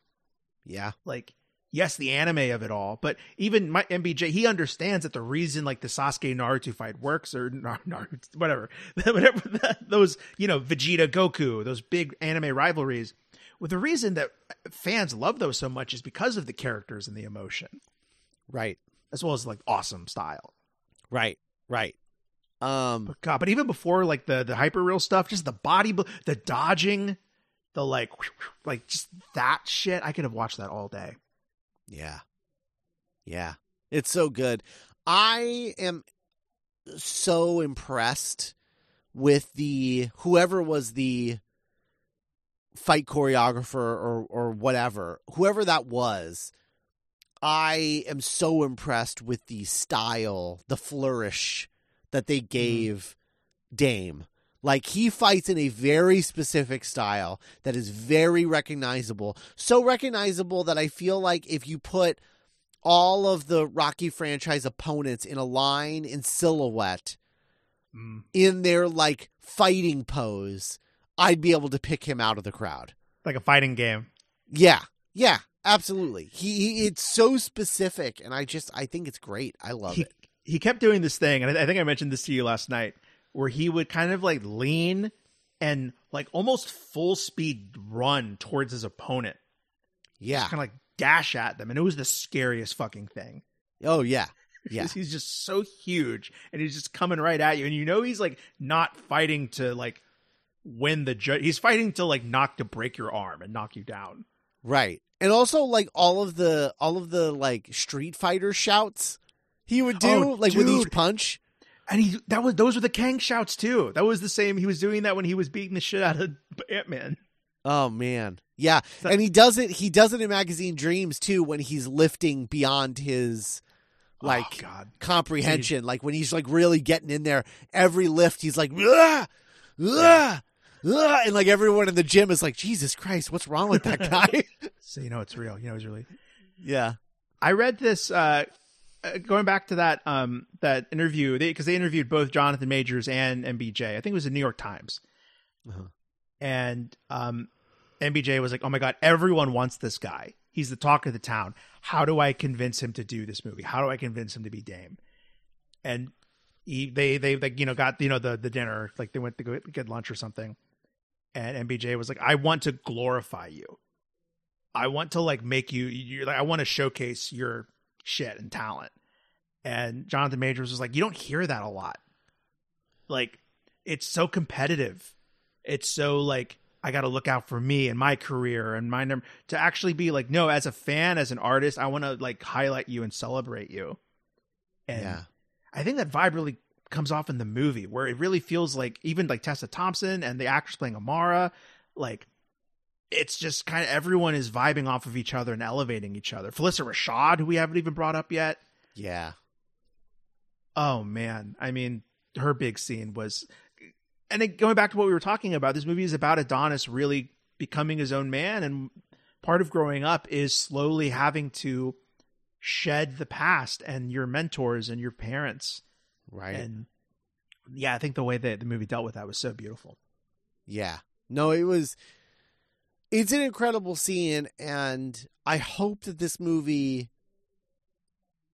Yeah. yeah. Like, yes, the anime of it all, but even my M B J, he understands that the reason like the Sasuke Naruto fight works, or Naruto, whatever, whatever those, you know, Vegeta, Goku, those big anime rivalries, well, the reason that fans love those so much is because of the characters and the emotion. Right. As well as like awesome style. Right. Right. Um, but God, but even before like the, the hyper real stuff, just the body, the dodging, the like, like just that shit. I could have watched that all day. Yeah. Yeah. It's so good. I am so impressed with the, whoever was the fight choreographer or, or whatever, whoever that was, I am so impressed with the style, the flourish that they gave mm. Dame. Like, he fights in a very specific style that is very recognizable. So recognizable that I feel like if you put all of the Rocky franchise opponents in a line in silhouette mm. in their, like, fighting pose, I'd be able to pick him out of the crowd. Like a fighting game. Yeah. Yeah, absolutely. He, he it's so specific, and I just, I think it's great. I love he, it. He kept doing this thing, and I think I mentioned this to you last night, where he would kind of like lean and like almost full speed run towards his opponent. Yeah. Just kind of like dash at them. And it was the scariest fucking thing. Oh yeah. Yeah. He's just so huge and he's just coming right at you. And you know, he's like not fighting to like win the judge. He's fighting to like knock to break your arm and knock you down. Right. And also like all of the, all of the like Street Fighter shouts he would do oh, like dude. with each punch. And he that was those were the Kang shouts too. That was the same. He was doing that when he was beating the shit out of Ant-Man. Oh man, yeah. So, and he does it. He does it in Magazine Dreams too when he's lifting beyond his like oh God. comprehension. Dude. Like when he's like really getting in there. Every lift, he's like, ah, ah, ah, and like everyone in the gym is like, Jesus Christ, what's wrong with that guy? So you know it's real. You know it's really. Yeah, I read this. Uh, Going back to that um, that interview, because they, they interviewed both Jonathan Majors and M B J. I think it was the New York Times. Uh-huh. And um, M B J was like, oh my God, everyone wants this guy. He's the talk of the town. How do I convince him to do this movie? How do I convince him to be Dame? And he, they, they like you know, got you know the, the dinner. Like they went to go get lunch or something. And M B J was like, I want to glorify you. I want to like make you, you're, like, I want to showcase your shit and talent. And Jonathan Majors was like, you don't hear that a lot. Like, it's so competitive. It's so like, I got to look out for me and my career and my number to actually be like, no, as a fan, as an artist, I want to like highlight you and celebrate you. And yeah. I think that vibe really comes off in the movie where it really feels like even like Tessa Thompson and the actress playing Amara, like it's just kind of everyone is vibing off of each other and elevating each other. Phylicia Rashad, who we haven't even brought up yet. Yeah. Oh, man. I mean, her big scene was... And then going back to what we were talking about, this movie is about Adonis really becoming his own man. And part of growing up is slowly having to shed the past and your mentors and your parents. Right. And yeah, I think the way that the movie dealt with that was so beautiful. Yeah. No, it was... It's an incredible scene, and I hope that this movie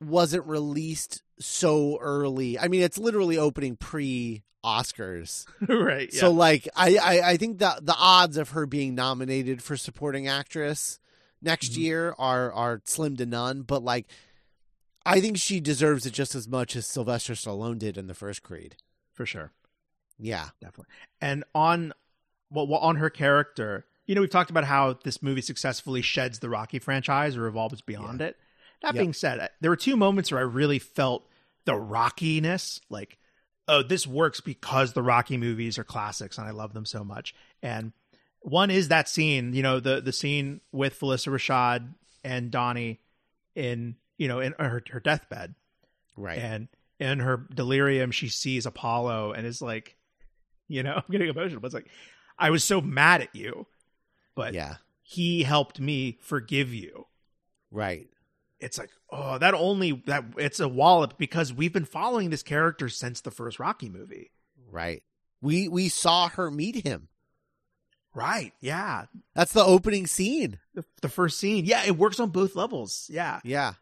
wasn't released so early. I mean, it's literally opening pre-Oscars. Right. Yeah. So, like, I, I, I think the, the odds of her being nominated for supporting actress next mm-hmm. year are, are slim to none, but, like, I think she deserves it just as much as Sylvester Stallone did in the first Creed. For sure. Yeah. Definitely. And on, well, well, on her character... You know, we've talked about how this movie successfully sheds the Rocky franchise or evolves beyond yeah. it. That yep. being said, I, there were two moments where I really felt the rockiness, like, oh, this works because the Rocky movies are classics and I love them so much. And one is that scene, you know, the, the scene with Phylicia Rashad and Donnie in, you know, in her, her deathbed. Right. And in her delirium, she sees Apollo and is like, you know, I'm getting emotional, but it's like, I was so mad at you, but yeah. he helped me forgive you. Right. It's like, oh, that only, that it's a wallop because we've been following this character since the first Rocky movie. Right. We, we saw her meet him. Right. Yeah. That's the opening scene. The, the first scene. Yeah. It works on both levels. Yeah. Yeah.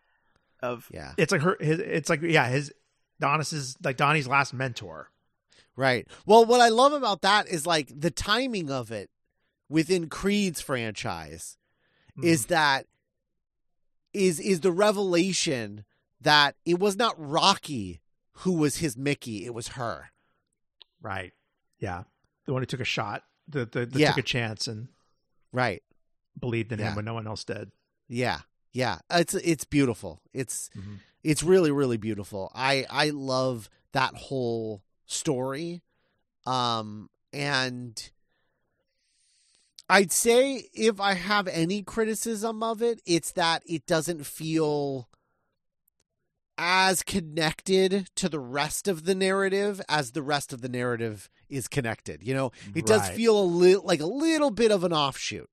Of, yeah. It's like her, his, it's like, yeah, his, Adonis's, like Donnie's last mentor. Right. Well, what I love about that is like the timing of it within Creed's franchise mm. is that, Is is the revelation that it was not Rocky who was his Mickey, it was her. Right. Yeah. The one who took a shot, the the, the yeah. took a chance and right. believed in yeah. him when no one else did. Yeah. Yeah. It's it's beautiful. It's mm-hmm. it's really, really beautiful. I, I love that whole story. Um and I'd say if I have any criticism of it, it's that it doesn't feel as connected to the rest of the narrative as the rest of the narrative is connected. You know, it right. does feel a little like a little bit of an offshoot.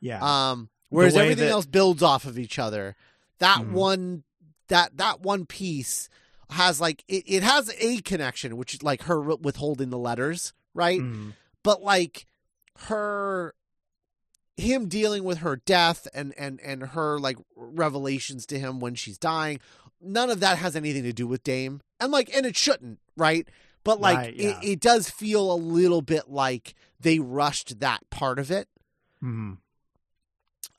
Yeah. Um, whereas everything that... else builds off of each other. That mm. one, that, that one piece has like, it, it has a connection, which is like her withholding the letters. Right. Mm. But like her, him dealing with her death and, and, and her like revelations to him when she's dying. None of that has anything to do with Dame and like, and it shouldn't. Right. But like, right, yeah. it, it does feel a little bit like they rushed that part of it. Mm-hmm.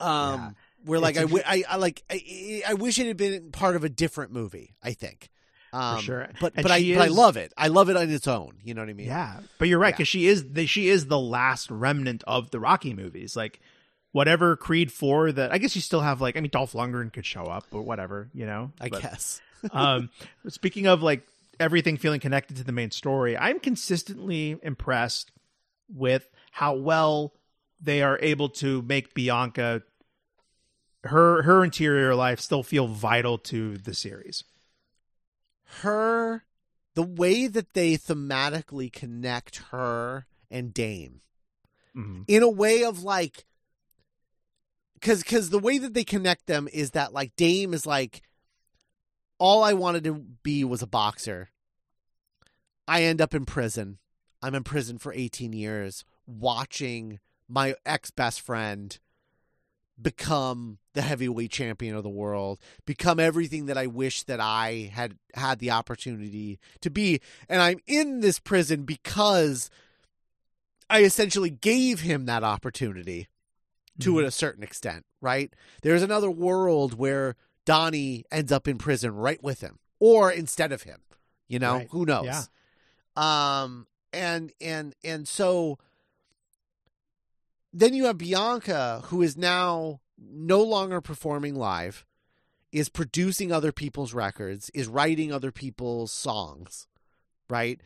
Um, yeah. Where like, I, w- I, I like, I, I wish it had been part of a different movie, I think. Um, For sure. But, but I, is... but I love it. I love it on its own. You know what I mean? Yeah. But you're right. Yeah. Cause she is the, she is the last remnant of the Rocky movies. Like whatever Creed four that I guess you still have, like, I mean, Dolph Lundgren could show up or whatever, you know, I but, guess. um, speaking of like everything feeling connected to the main story, I'm consistently impressed with how well they are able to make Bianca, her, her interior life still feel vital to the series. Her, the way that they thematically connect her and Dame mm-hmm. in a way of like, cause, cause the way that they connect them is that like Dame is like, all I wanted to be was a boxer. I end up in prison. I'm in prison for eighteen years watching my ex best friend become the heavyweight champion of the world, become everything that I wish that I had had the opportunity to be. And I'm in this prison because I essentially gave him that opportunity to mm-hmm. a certain extent, right? There's another world where Donnie ends up in prison right with him or instead of him, you know, right. who knows? Yeah. Um, and, and, and so then you have Bianca, who is now no longer performing live, is producing other people's records, is writing other people's songs, right?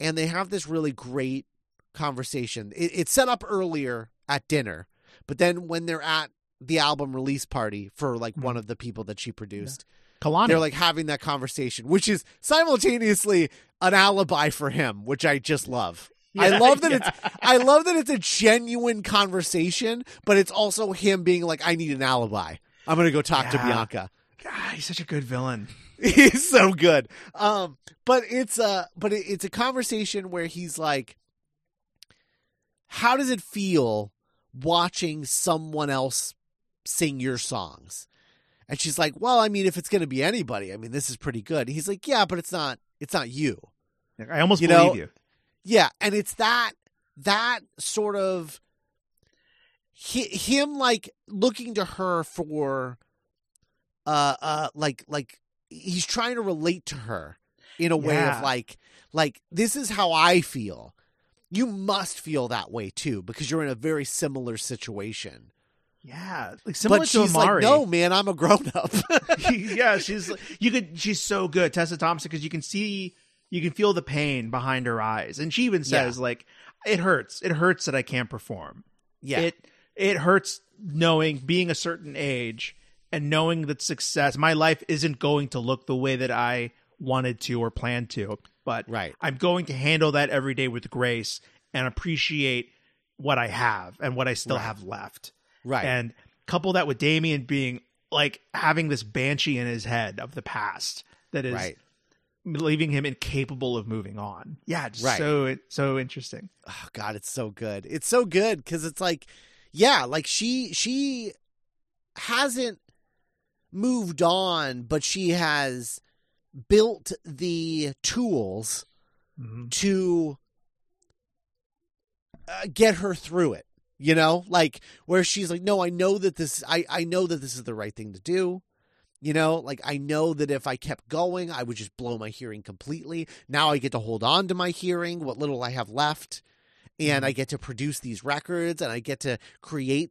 And they have this really great conversation. It, it's set up earlier at dinner, but then when they're at the album release party for like one of the people that she produced, yeah. Kalani, they're like having that conversation, which is simultaneously an alibi for him, which I just love. Yeah, I love that yeah. it's I love that it's a genuine conversation, but it's also him being like, I need an alibi. I'm gonna go talk yeah. to Bianca. God, he's such a good villain. He's so good. Um, but it's a but it, it's a conversation where he's like, how does it feel watching someone else sing your songs? And she's like, well, I mean, if it's gonna be anybody, I mean, this is pretty good. And he's like, yeah, but it's not it's not you. I almost you believe know? you. Yeah, and it's that that sort of hi, him like looking to her for, uh, uh, like like he's trying to relate to her in a yeah. way of like like this is how I feel. You must feel that way too because you're in a very similar situation. Yeah, like similar but to she's Amari. Like, no, man, I'm a grown up. Yeah, she's you could. She's so good, Tessa Thompson, because you can see, you can feel the pain behind her eyes, and she even says, yeah. like, it hurts. It hurts that I can't perform. Yeah, it it hurts knowing being a certain age and knowing that success, my life isn't going to look the way that I wanted to or planned to. But right. I'm going to handle that every day with grace and appreciate what I have and what I still right. have left. Right. And couple that with Damian being like having this banshee in his head of the past that is right. leaving him incapable of moving on. Yeah. Just right. So, so interesting. Oh God, it's so good. It's so good. Cause it's like, yeah, like she, she hasn't moved on, but she has built the tools mm-hmm. to uh, get her through it. You know, like where she's like, no, I know that this, I, I know that this is the right thing to do. You know, like I know that if I kept going, I would just blow my hearing completely. Now I get to hold on to my hearing, what little I have left. And I get to produce these records and I get to create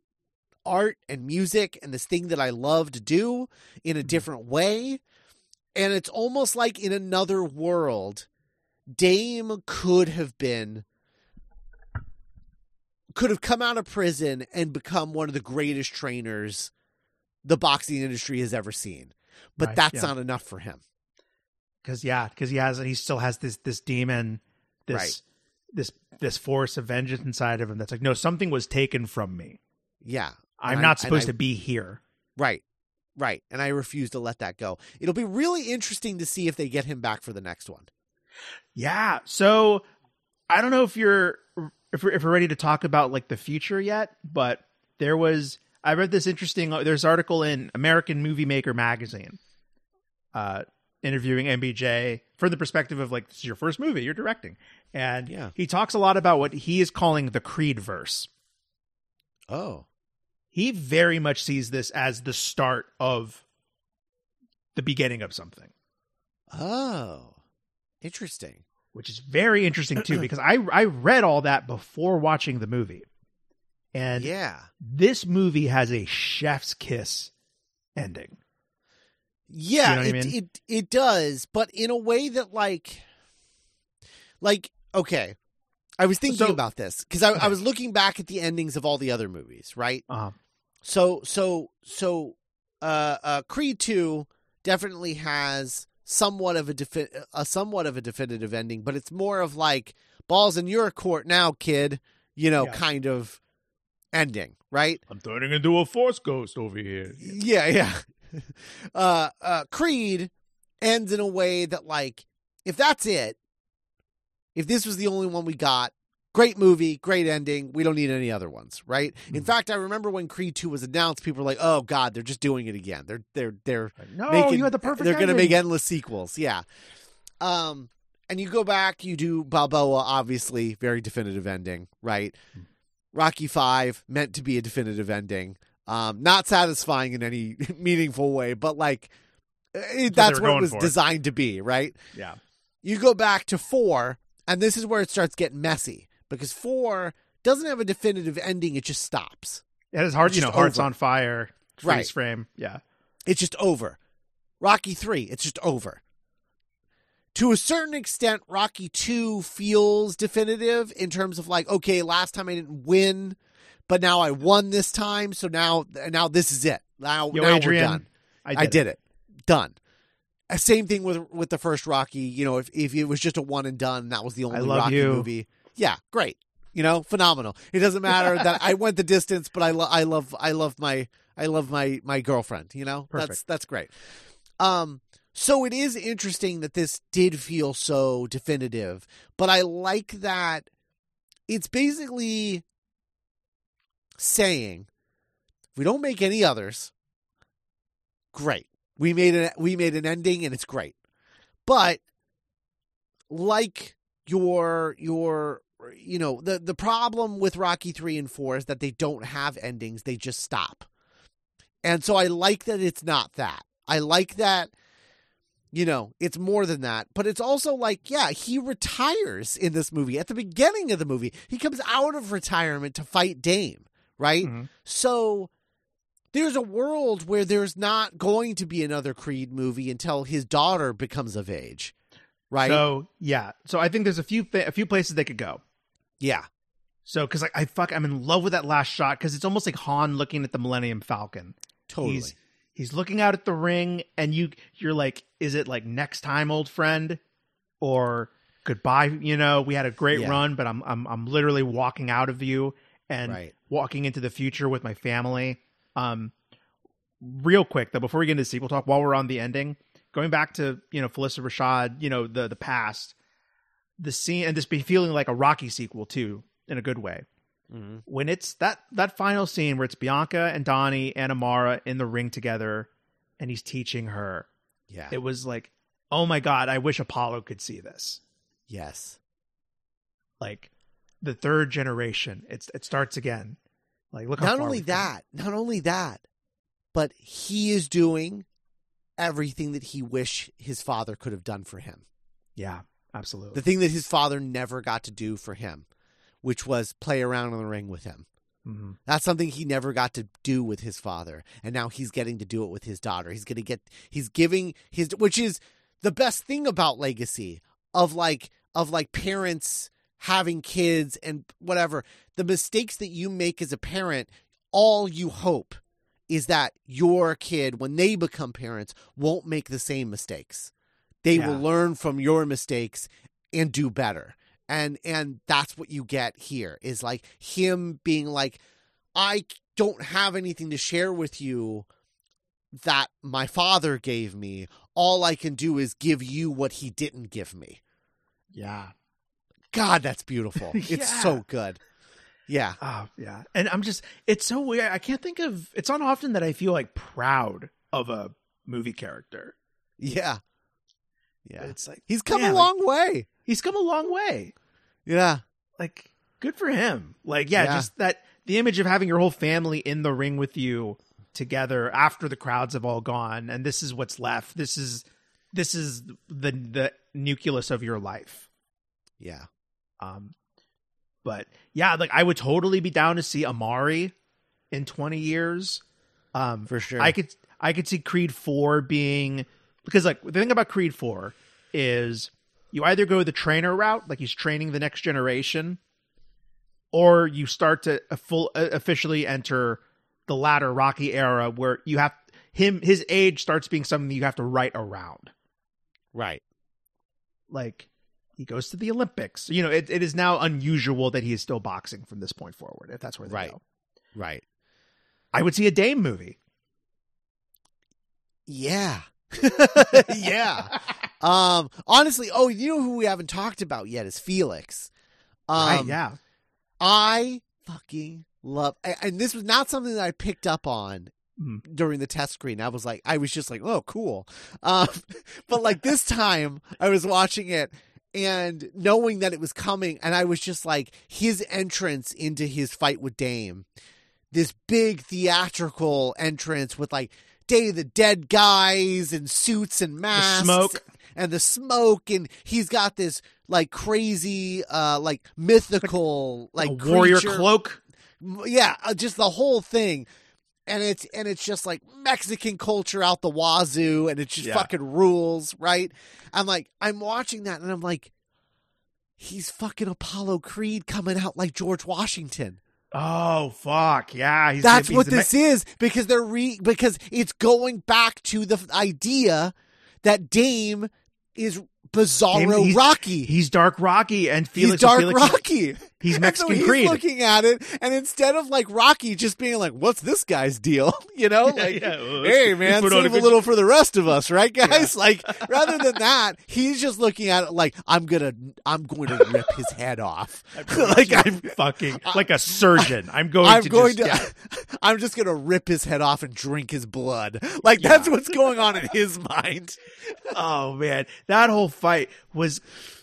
art and music and this thing that I love to do in a different way. And it's almost like in another world, Dame could have been could have come out of prison and become one of the greatest trainers the boxing industry has ever seen. But right, that's yeah. not enough for him. Cause yeah. Cause he has, he still has this, this demon, this, right. this, this force of vengeance inside of him. That's like, no, something was taken from me. Yeah. I'm and not I, supposed I, to be here. Right. Right. And I refuse to let that go. It'll be really interesting to see if they get him back for the next one. Yeah. So I don't know if you're, If we're, if we're ready to talk about like the future yet, but there was, I read this interesting, there's an article in American Movie Maker magazine uh, interviewing M B J from the perspective of like, this is your first movie you're directing. And yeah. he talks a lot about what he is calling the Creed verse. Oh, he very much sees this as the start of the beginning of something. Oh, interesting. Which is very interesting too, because I I read all that before watching the movie. And yeah. this movie has a chef's kiss ending. Yeah, you know it, I mean? it it does, but in a way that like like okay. I was thinking so, about this because I, okay. I was looking back at the endings of all the other movies, right? Uh-huh. So so so uh, uh, Creed two definitely has somewhat of a, defi- a somewhat of a definitive ending, but it's more of like balls in your court now, kid, you know, yeah. kind of ending, right? I'm turning into a force ghost over here. Yeah. Yeah. yeah. uh, uh, Creed ends in a way that like, if that's it, if this was the only one we got, great movie, great ending. We don't need any other ones, right? Mm-hmm. In fact, I remember when Creed two was announced, people were like, "Oh God, they're just doing it again. They're they're they're no, making, you had the perfect. They're going to make endless sequels." Yeah, um, and you go back, you do Balboa, obviously, very definitive ending, right? Mm-hmm. Rocky five meant to be a definitive ending, um, not satisfying in any meaningful way, but like it, that's, that's what, what it was for. Designed to be, right? Yeah. You go back to four, and this is where it starts getting messy. Because four doesn't have a definitive ending; it just stops. It is hard, you know. Hearts on fire, freeze right. frame, yeah. It's just over. Rocky three, it's just over. To a certain extent, Rocky two feels definitive in terms of like, okay, last time I didn't win, but now I won this time, so now now this is it. Now, Yo, now Adrian, we're done. I did, I did it. it. Done. Same thing with with the first Rocky. You know, if if it was just a one and done, that was the only Rocky you. movie. Yeah, great. You know, phenomenal. It doesn't matter that I went the distance, but I love, I love, I love my, I love my, my girlfriend. You know, Perfect. that's that's great. Um, so it is interesting that this did feel so definitive, but I like that it's basically saying if we don't make any others, great. We made an we made an ending, and it's great. But like your your You know, the, the problem with Rocky three and four is that they don't have endings. They just stop. And so I like that it's not that. I like that, you know, it's more than that. But it's also like, yeah, he retires in this movie. At the beginning of the movie, he comes out of retirement to fight Dame, right? Mm-hmm. So there's a world where there's not going to be another Creed movie until his daughter becomes of age, right? So yeah, so I think there's a few a few places they could go. Yeah. So because like I fuck, I'm in love with that last shot because it's almost like Han looking at the Millennium Falcon. Totally. He's, he's looking out at the ring, and you you're like, is it like next time, old friend, or goodbye? You know, we had a great yeah. run, but I'm I'm I'm literally walking out of you and right. walking into the future with my family. Um, real quick though, before we get into sequel talk, while we're on the ending, going back to you know Phylicia Rashad, you know the the past, the scene, and this be feeling like a Rocky sequel too. In a good way. Mm-hmm. When it's that, that final scene where it's Bianca and Donnie and Amara in the ring together and he's teaching her. Yeah. It was like, oh my God, I wish Apollo could see this. Yes. Like the third generation, it's, it starts again. Like, look, not only that, not only that, but he is doing everything that he wished his father could have done for him. Yeah, absolutely. The thing that his father never got to do for him, which was play around in the ring with him. Mm-hmm. That's something he never got to do with his father. And now he's getting to do it with his daughter. He's going to get, he's giving his, which is the best thing about legacy of like, of like parents having kids and whatever. The mistakes that you make as a parent, all you hope is that your kid, when they become parents, won't make the same mistakes. They yeah. will learn from your mistakes and do better. And and that's what you get here is like him being like, I don't have anything to share with you that my father gave me. All I can do is give you what he didn't give me. Yeah. God, that's beautiful. It's yeah. so good. Yeah. Uh, yeah. And I'm just, it's so weird. I can't think of, it's not often that I feel like proud of a movie character. Yeah. Yeah. It's like, he's come yeah, a long like, way. He's come a long way. Yeah. Like, good for him. Like, yeah, yeah, just that the image of having your whole family in the ring with you together after the crowds have all gone. And this is what's left. This is, this is the, the nucleus of your life. Yeah. Um, but yeah, like I would totally be down to see Amari in twenty years. Um, for sure. I could, I could see Creed four being, because like the thing about Creed four is, you either go the trainer route, like he's training the next generation, or you start to a full uh, officially enter the latter Rocky era where you have him, his age starts being something you have to write around. Right. Like he goes to the Olympics, you know, it, it is now unusual that he is still boxing from this point forward, if that's where they right. go. Right. I would see a Dame movie. Yeah. yeah. Um, honestly, oh, you know who we haven't talked about yet is Felix. Um, right, yeah. I fucking love, and this was not something that I picked up on mm. during the test screen. I was like, I was just like, oh, cool. Um, but like this time I was watching it and knowing that it was coming, and I was just like, his entrance into his fight with Dame, this big theatrical entrance with like Day of the Dead guys and suits and masks. The smoke. And the smoke, and he's got this like crazy, uh, like mythical, like, like warrior creature. Cloak. Yeah, just the whole thing, and it's and it's just like Mexican culture out the wazoo, and it just yeah. fucking rules, right? I'm like, I'm watching that, and I'm like, he's fucking Apollo Creed coming out like George Washington. Oh fuck yeah! He's That's gonna, what he's this me- is because they're re because it's going back to the idea that Dame is bizarro he's, Rocky. He's dark Rocky and Felix. He's dark Felix, Rocky. He's Mexican and so he's Creed. He's looking at it, and instead of like Rocky just being like, "What's this guy's deal?" You know, like, yeah, yeah. "Hey man, save a, a little for the rest of us, right, guys?" Yeah. Like, rather than that, he's just looking at it like, "I'm gonna, I'm going to rip his head off." like I'm fucking I, like a surgeon. I, I'm going. I'm to going just, to. Yeah. I'm just gonna rip his head off and drink his blood. Like yeah. that's what's going on in his mind. Oh man, that whole fight was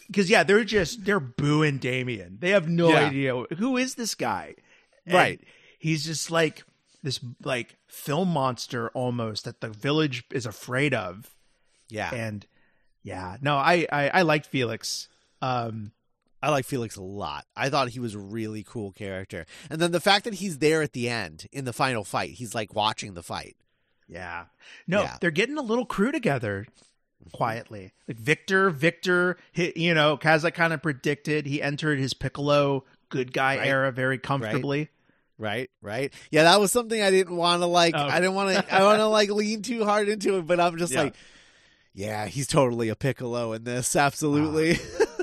because yeah they're just they're booing Damian. They have no yeah. idea who is this guy, and right he's just like this like film monster almost that the village is afraid of. Yeah and yeah no I I, I liked Felix. um I like Felix a lot. I thought he was a really cool character. And then the fact that he's there at the end in the final fight, he's like watching the fight. Yeah. No, yeah. They're getting a little crew together quietly. Like Victor, Victor, he, you know, as I kind of predicted, he entered his Piccolo good guy right. era very comfortably. Right. Right, right. Yeah, that was something I didn't want to like. Oh. I didn't want to. I want to like lean too hard into it, but I'm just yeah. like, yeah, he's totally a Piccolo in this. Absolutely, uh,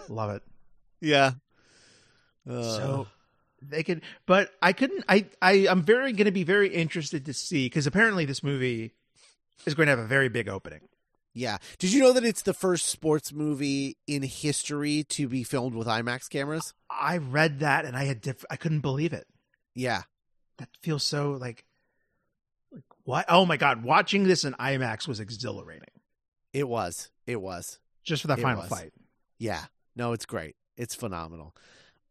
love it. Yeah. Uh. So they could, but I couldn't. I, I I'm very going to be very interested to see because apparently this movie is going to have a very big opening. Yeah. Did you know that it's the first sports movie in history to be filmed with IMAX cameras? I read that and I had diff- I couldn't believe it. Yeah. That feels so like, like what? Oh my God. Watching this in IMAX was exhilarating. It was, it was just for that final fight. Yeah, no, it's great. It's phenomenal.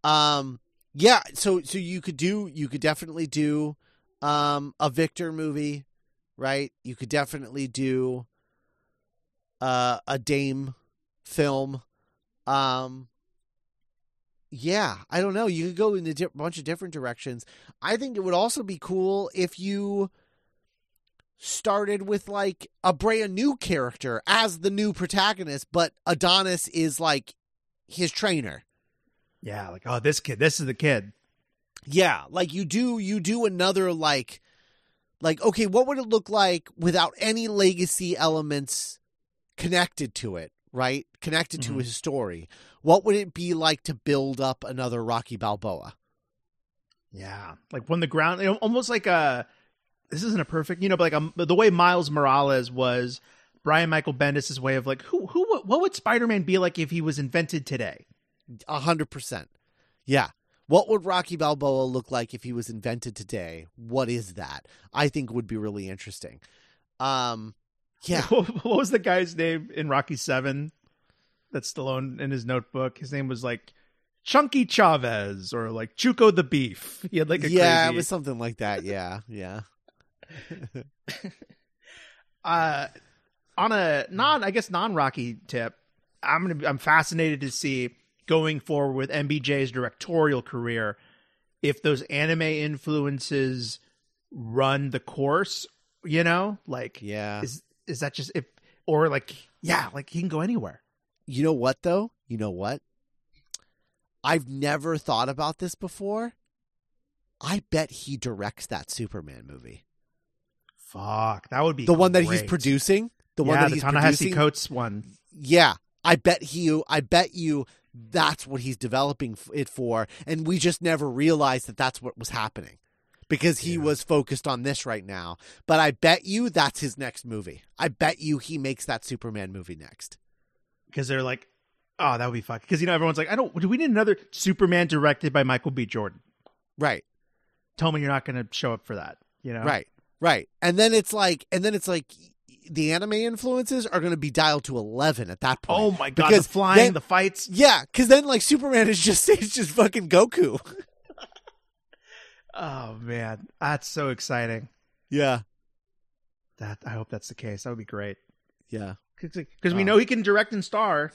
Um, yeah. So, so you could do, you could definitely do, um, a Victor movie, right? You could definitely do, uh, a Dame film. Um, Yeah, I don't know. You could go in a di- bunch of different directions. I think it would also be cool if you started with like a brand new character as the new protagonist, but Adonis is like his trainer. Yeah, like, oh, this kid, this is the kid. Yeah, like you do, you do another like, like, okay, what would it look like without any legacy elements connected to it? Right? Connected to mm-hmm. his story. What would it be like to build up another Rocky Balboa? Yeah. Like when the ground, you know, almost like a, this isn't a perfect, you know, but like a, the way Miles Morales was Brian Michael Bendis' way of like, who, who, what would Spider-Man be like if he was invented today? A hundred percent. Yeah. What would Rocky Balboa look like if he was invented today? What is that? I think would be really interesting. Um, Yeah. What was the guy's name in Rocky seven that's Stallone in his notebook? His name was like Chunky Chavez or like Chuco the Beef. He had like a Yeah, crazy... it was something like that. Yeah. Yeah. uh, on a non, I guess, non-Rocky tip, I'm going to I'm fascinated to see going forward with M B J's directorial career, if those anime influences run the course, you know, like, yeah. Is, Is that just if or like, yeah, like he can go anywhere. You know what, though? You know what? I've never thought about this before. I bet he directs that Superman movie. Fuck, that would be the great. One that he's producing. The yeah, one that the he's producing. Ta-Nehisi Coates one. Yeah, I bet you. I bet you that's what he's developing it for, and we just never realized that that's what was happening. Because he yeah. was focused on this right now. But I bet you that's his next movie. I bet you he makes that Superman movie next. Because they're like, oh, that would be fucking. Because, you know, everyone's like, I don't, do we need another Superman directed by Michael B. Jordan? Right. Tell me you're not going to show up for that, you know? Right, right. And then it's like, and then it's like the anime influences are going to be dialed to eleven at that point. Oh my God, because the flying, then, the fights. Yeah, because then like Superman is just, it's just fucking Goku. Oh man, that's so exciting! Yeah, that I hope that's the case. That would be great. Yeah, because oh. we know he can direct and star,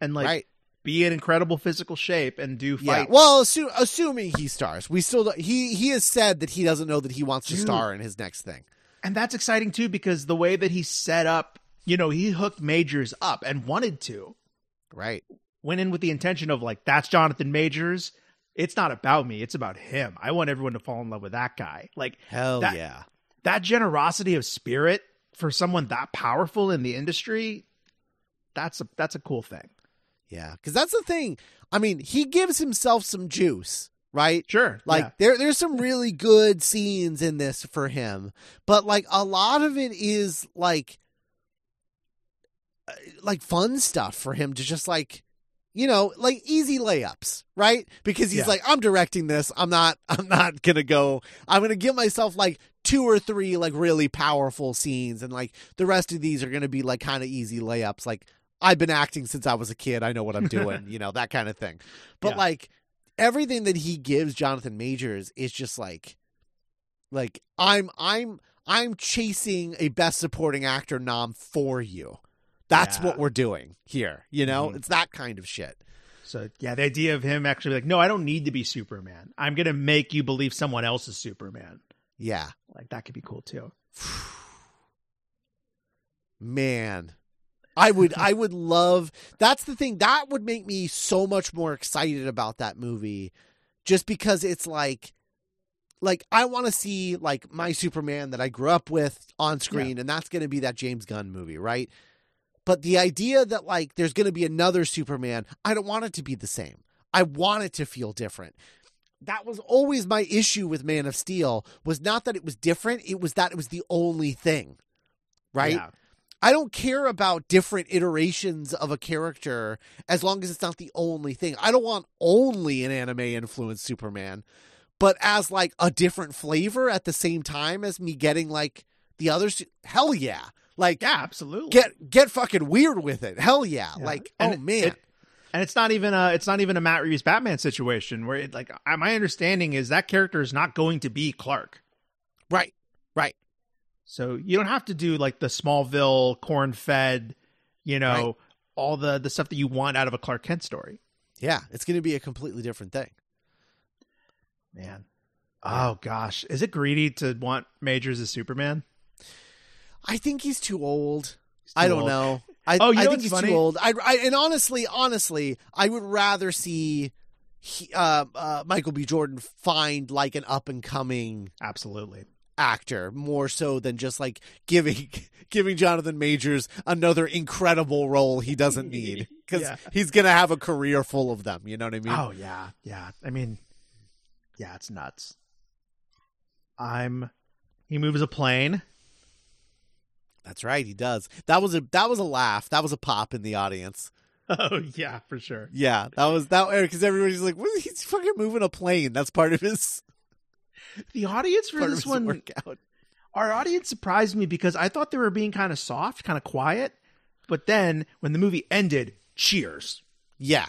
and like right. be in incredible physical shape and do fight. Yeah. Well, assu- assuming he stars, we still he he has said that he doesn't know that he wants Dude. to star in his next thing, and that's exciting too because the way that he set up, you know, he hooked Majors up and wanted to, right? Went in with the intention of like that's Jonathan Majors. It's not about me. It's about him. I want everyone to fall in love with that guy. Like hell that, yeah, that generosity of spirit for someone that powerful in the industry. That's a, that's a cool thing. Yeah. Because that's the thing. I mean, he gives himself some juice, right? Sure. Like yeah. there, there's some really good scenes in this for him, but like a lot of it is like, like fun stuff for him to just like, you know, like easy layups, right? Because he's yeah. like, I'm directing this. I'm not, I'm not going to go, I'm going to give myself like two or three like really powerful scenes. And like the rest of these are going to be like kind of easy layups. Like I've been acting since I was a kid. I know what I'm doing, you know, that kind of thing. But yeah. like everything that he gives Jonathan Majors is just like, like I'm, I'm, I'm chasing a best supporting actor nom for you. That's yeah. what we're doing here. You know, mm-hmm. it's that kind of shit. So yeah, the idea of him actually be like, no, I don't need to be Superman. I'm going to make you believe someone else is Superman. Yeah. Like that could be cool too. Man, I would, I would love, that's the thing that would make me so much more excited about that movie, just because it's like, like I want to see like my Superman that I grew up with on screen. Yeah. And that's going to be that James Gunn movie. Right. But the idea that like, there's going to be another Superman, I don't want it to be the same. I want it to feel different. That was always my issue with Man of Steel, was not that it was different. It was that it was the only thing, right? Yeah. I don't care about different iterations of a character as long as it's not the only thing. I don't want only an anime influenced Superman, but as like a different flavor at the same time as me getting like the others. Hell yeah. Like, yeah, absolutely. Get, get fucking weird with it. Hell yeah. yeah. Like, and oh man. It, and it's not even a, it's not even a Matt Reeves Batman situation where it like, my understanding is that character is not going to be Clark. Right. Right. So you don't have to do like the Smallville corn fed, you know, right. all the, the stuff that you want out of a Clark Kent story. Yeah. It's going to be a completely different thing, man. Yeah. Oh gosh. Is it greedy to want Majors as Superman? I think he's too old. He's too I don't old. know. I, oh, you know I think he's funny? too old. I, I, and honestly, honestly, I would rather see he, uh, uh, Michael B. Jordan find like an up and coming. Absolutely. Actor more so than just like giving giving Jonathan Majors another incredible role he doesn't need, because yeah. he's gonna have a career full of them. You know what I mean? Oh yeah, yeah. I mean, yeah, it's nuts. I'm. He moves a plane. That's right, he does. That was a that was a laugh. That was a pop in the audience. Oh yeah, for sure. Yeah, that was that because everybody's like, what, he's fucking moving a plane. That's part of his. The audience for Part this one, workout. Our audience surprised me because I thought they were being kind of soft, kind of quiet. But then when the movie ended, cheers. Yeah.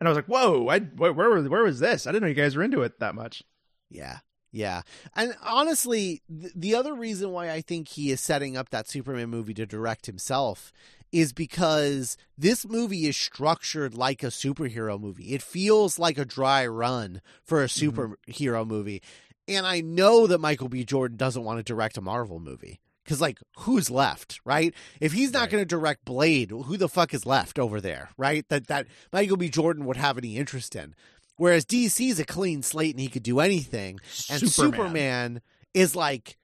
And I was like, whoa, I, where, where, where was this? I didn't know you guys were into it that much. Yeah. Yeah. And honestly, th- the other reason why I think he is setting up that Superman movie to direct himself is because this movie is structured like a superhero movie. It feels like a dry run for a superhero mm-hmm. movie. And I know that Michael B. Jordan doesn't want to direct a Marvel movie because, like, who's left, right? If he's not right. going to direct Blade, who the fuck is left over there, right? That that Michael B. Jordan would have any interest in. Whereas D C is a clean slate and he could do anything. And Superman, Superman is like,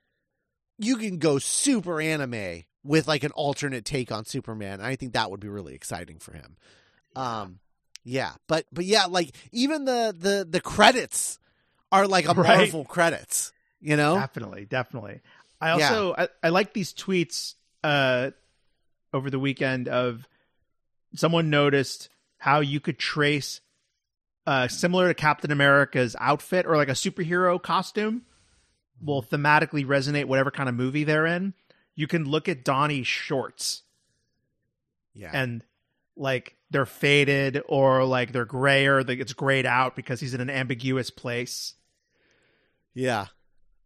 you can go super anime with like an alternate take on Superman. And I think that would be really exciting for him. Um, yeah, but but yeah, like even the the the credits. Are like a Marvel right. credits, you know? Definitely, definitely. I also, yeah. I, I like these tweets uh, over the weekend of someone noticed how you could trace uh, similar to Captain America's outfit or like a superhero costume will thematically resonate whatever kind of movie they're in. You can look at Donnie's shorts. Yeah. And like they're faded or like they're gray or like it's grayed out because he's in an ambiguous place. Yeah.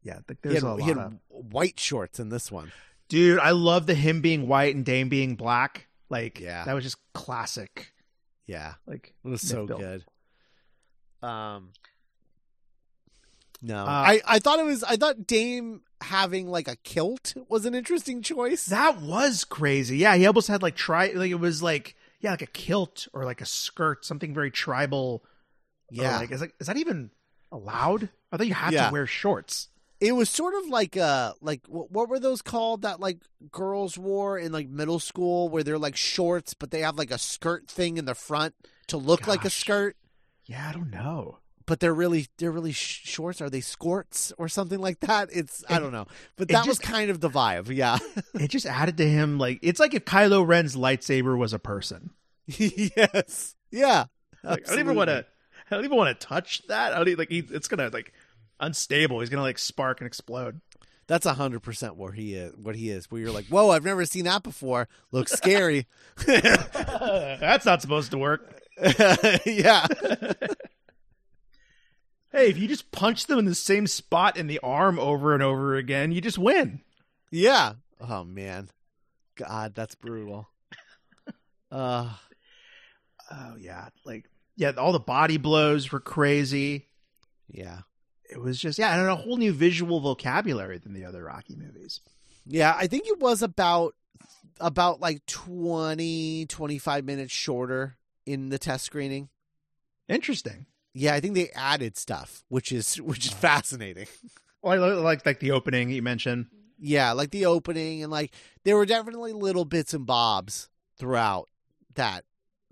Yeah. There's he had, a lot he had of... white shorts in this one. Dude, I love the him being white and Dame being black. Like, yeah. that was just classic. Yeah. Like, it was so built. good. Um, No. Uh, I, I thought it was, I thought Dame having like a kilt was an interesting choice. That was crazy. Yeah. He almost had like, tri- like it was like, yeah, like a kilt or like a skirt, something very tribal. Yeah. Like, is, like, is that even allowed? I thought you had yeah. to wear shorts. It was sort of like a, like, what were those called that like girls wore in like middle school where they're like shorts, but they have like a skirt thing in the front to look Gosh. like a skirt? Yeah, I don't know. But they're really, they're really sh- shorts. Are they skorts or something like that? It's, it, I don't know. But that just was kind of the vibe. Yeah. It just added to him. Like, it's like if Kylo Ren's lightsaber was a person. Yes. Yeah. Like, I don't even want to, I don't even want to touch that. I don't even, like, he, it's going to like unstable. He's going to like spark and explode. That's a hundred percent where he is, what he is, where you're like, whoa, I've never seen that before. Looks scary. That's not supposed to work. Yeah. Hey, if you just punch them in the same spot in the arm over and over again, you just win. Yeah. Oh, man. God, that's brutal. Uh, oh, yeah. Like, yeah, all the body blows were crazy. Yeah. It was just, yeah, and a whole new visual vocabulary than the other Rocky movies. Yeah, I think it was about about like twenty, twenty-five minutes shorter in the test screening. Interesting. Yeah, I think they added stuff, which is which is fascinating. Well, I like like the opening you mentioned. Yeah, like the opening, and like there were definitely little bits and bobs throughout that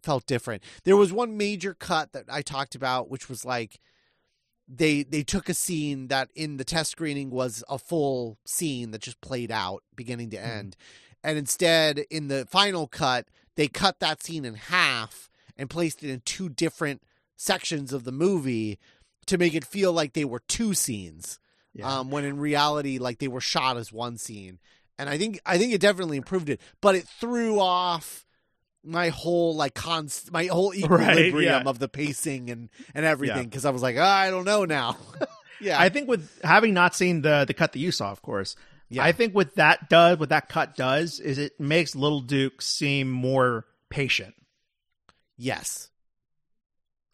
felt different. There was one major cut that I talked about, which was like they they took a scene that in the test screening was a full scene that just played out beginning to end. Mm-hmm. And instead, in the final cut, they cut that scene in half and placed it in two different sections of the movie to make it feel like they were two scenes. Yeah. Um, when in reality, like they were shot as one scene. And I think, I think it definitely improved it, but it threw off my whole, like const my whole equilibrium right, yeah. of the pacing and, and everything. Yeah. Cause I was like, oh, I don't know now. Yeah. I think with having not seen the, the cut that you saw, of course, yeah. I think what that does, what that cut does is it makes Little Duke seem more patient. Yes.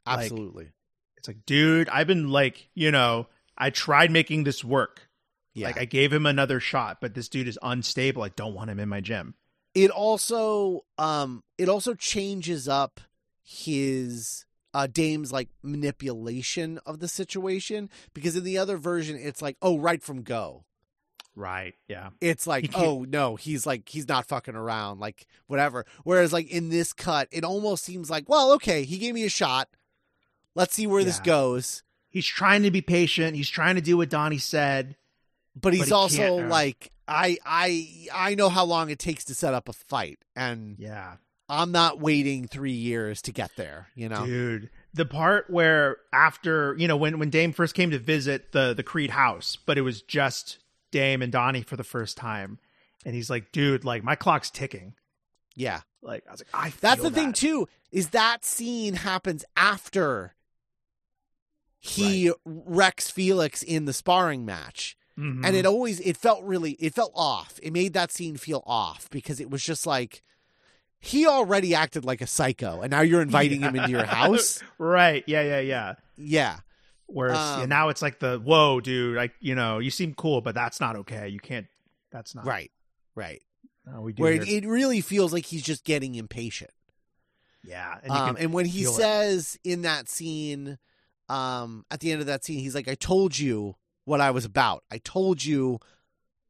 Absolutely. Like, it's like, dude, I've been like, you know, I tried making this work. Yeah. Like I gave him another shot, but this dude is unstable. I don't want him in my gym. It also, um, it also changes up his, uh, Dame's like manipulation of the situation, because in the other version, it's like, oh, right from go. Right. Yeah. It's like, oh no, he's like, he's not fucking around, like whatever. Whereas like in this cut, it almost seems like, well, okay, he gave me a shot. Let's see where yeah. this goes. He's trying to be patient. He's trying to do what Donnie said, but he's but he also like, I, I, I know how long it takes to set up a fight, and yeah, I'm not waiting three years to get there. You know, dude, the part where after, you know, when, when Dame first came to visit the, the Creed house, but it was just Dame and Donnie for the first time. And he's like, dude, like my clock's ticking. Yeah. Like, I was like, I feel that's the that. thing too, is that scene happens after he right. wrecks Felix in the sparring match. Mm-hmm. And it always, it felt really, it felt off. It made that scene feel off because it was just like, he already acted like a psycho and now you're inviting yeah. him into your house. Right. Yeah. Yeah. Yeah. Yeah. Whereas um, yeah, now it's like the, whoa, dude, like, you know, you seem cool, but that's not okay. You can't, that's not right. Right. No, we do Where it, it really feels like he's just getting impatient. Yeah. And, um, and when he says it. in that scene, Um, at the end of that scene, he's like, I told you what I was about. I told you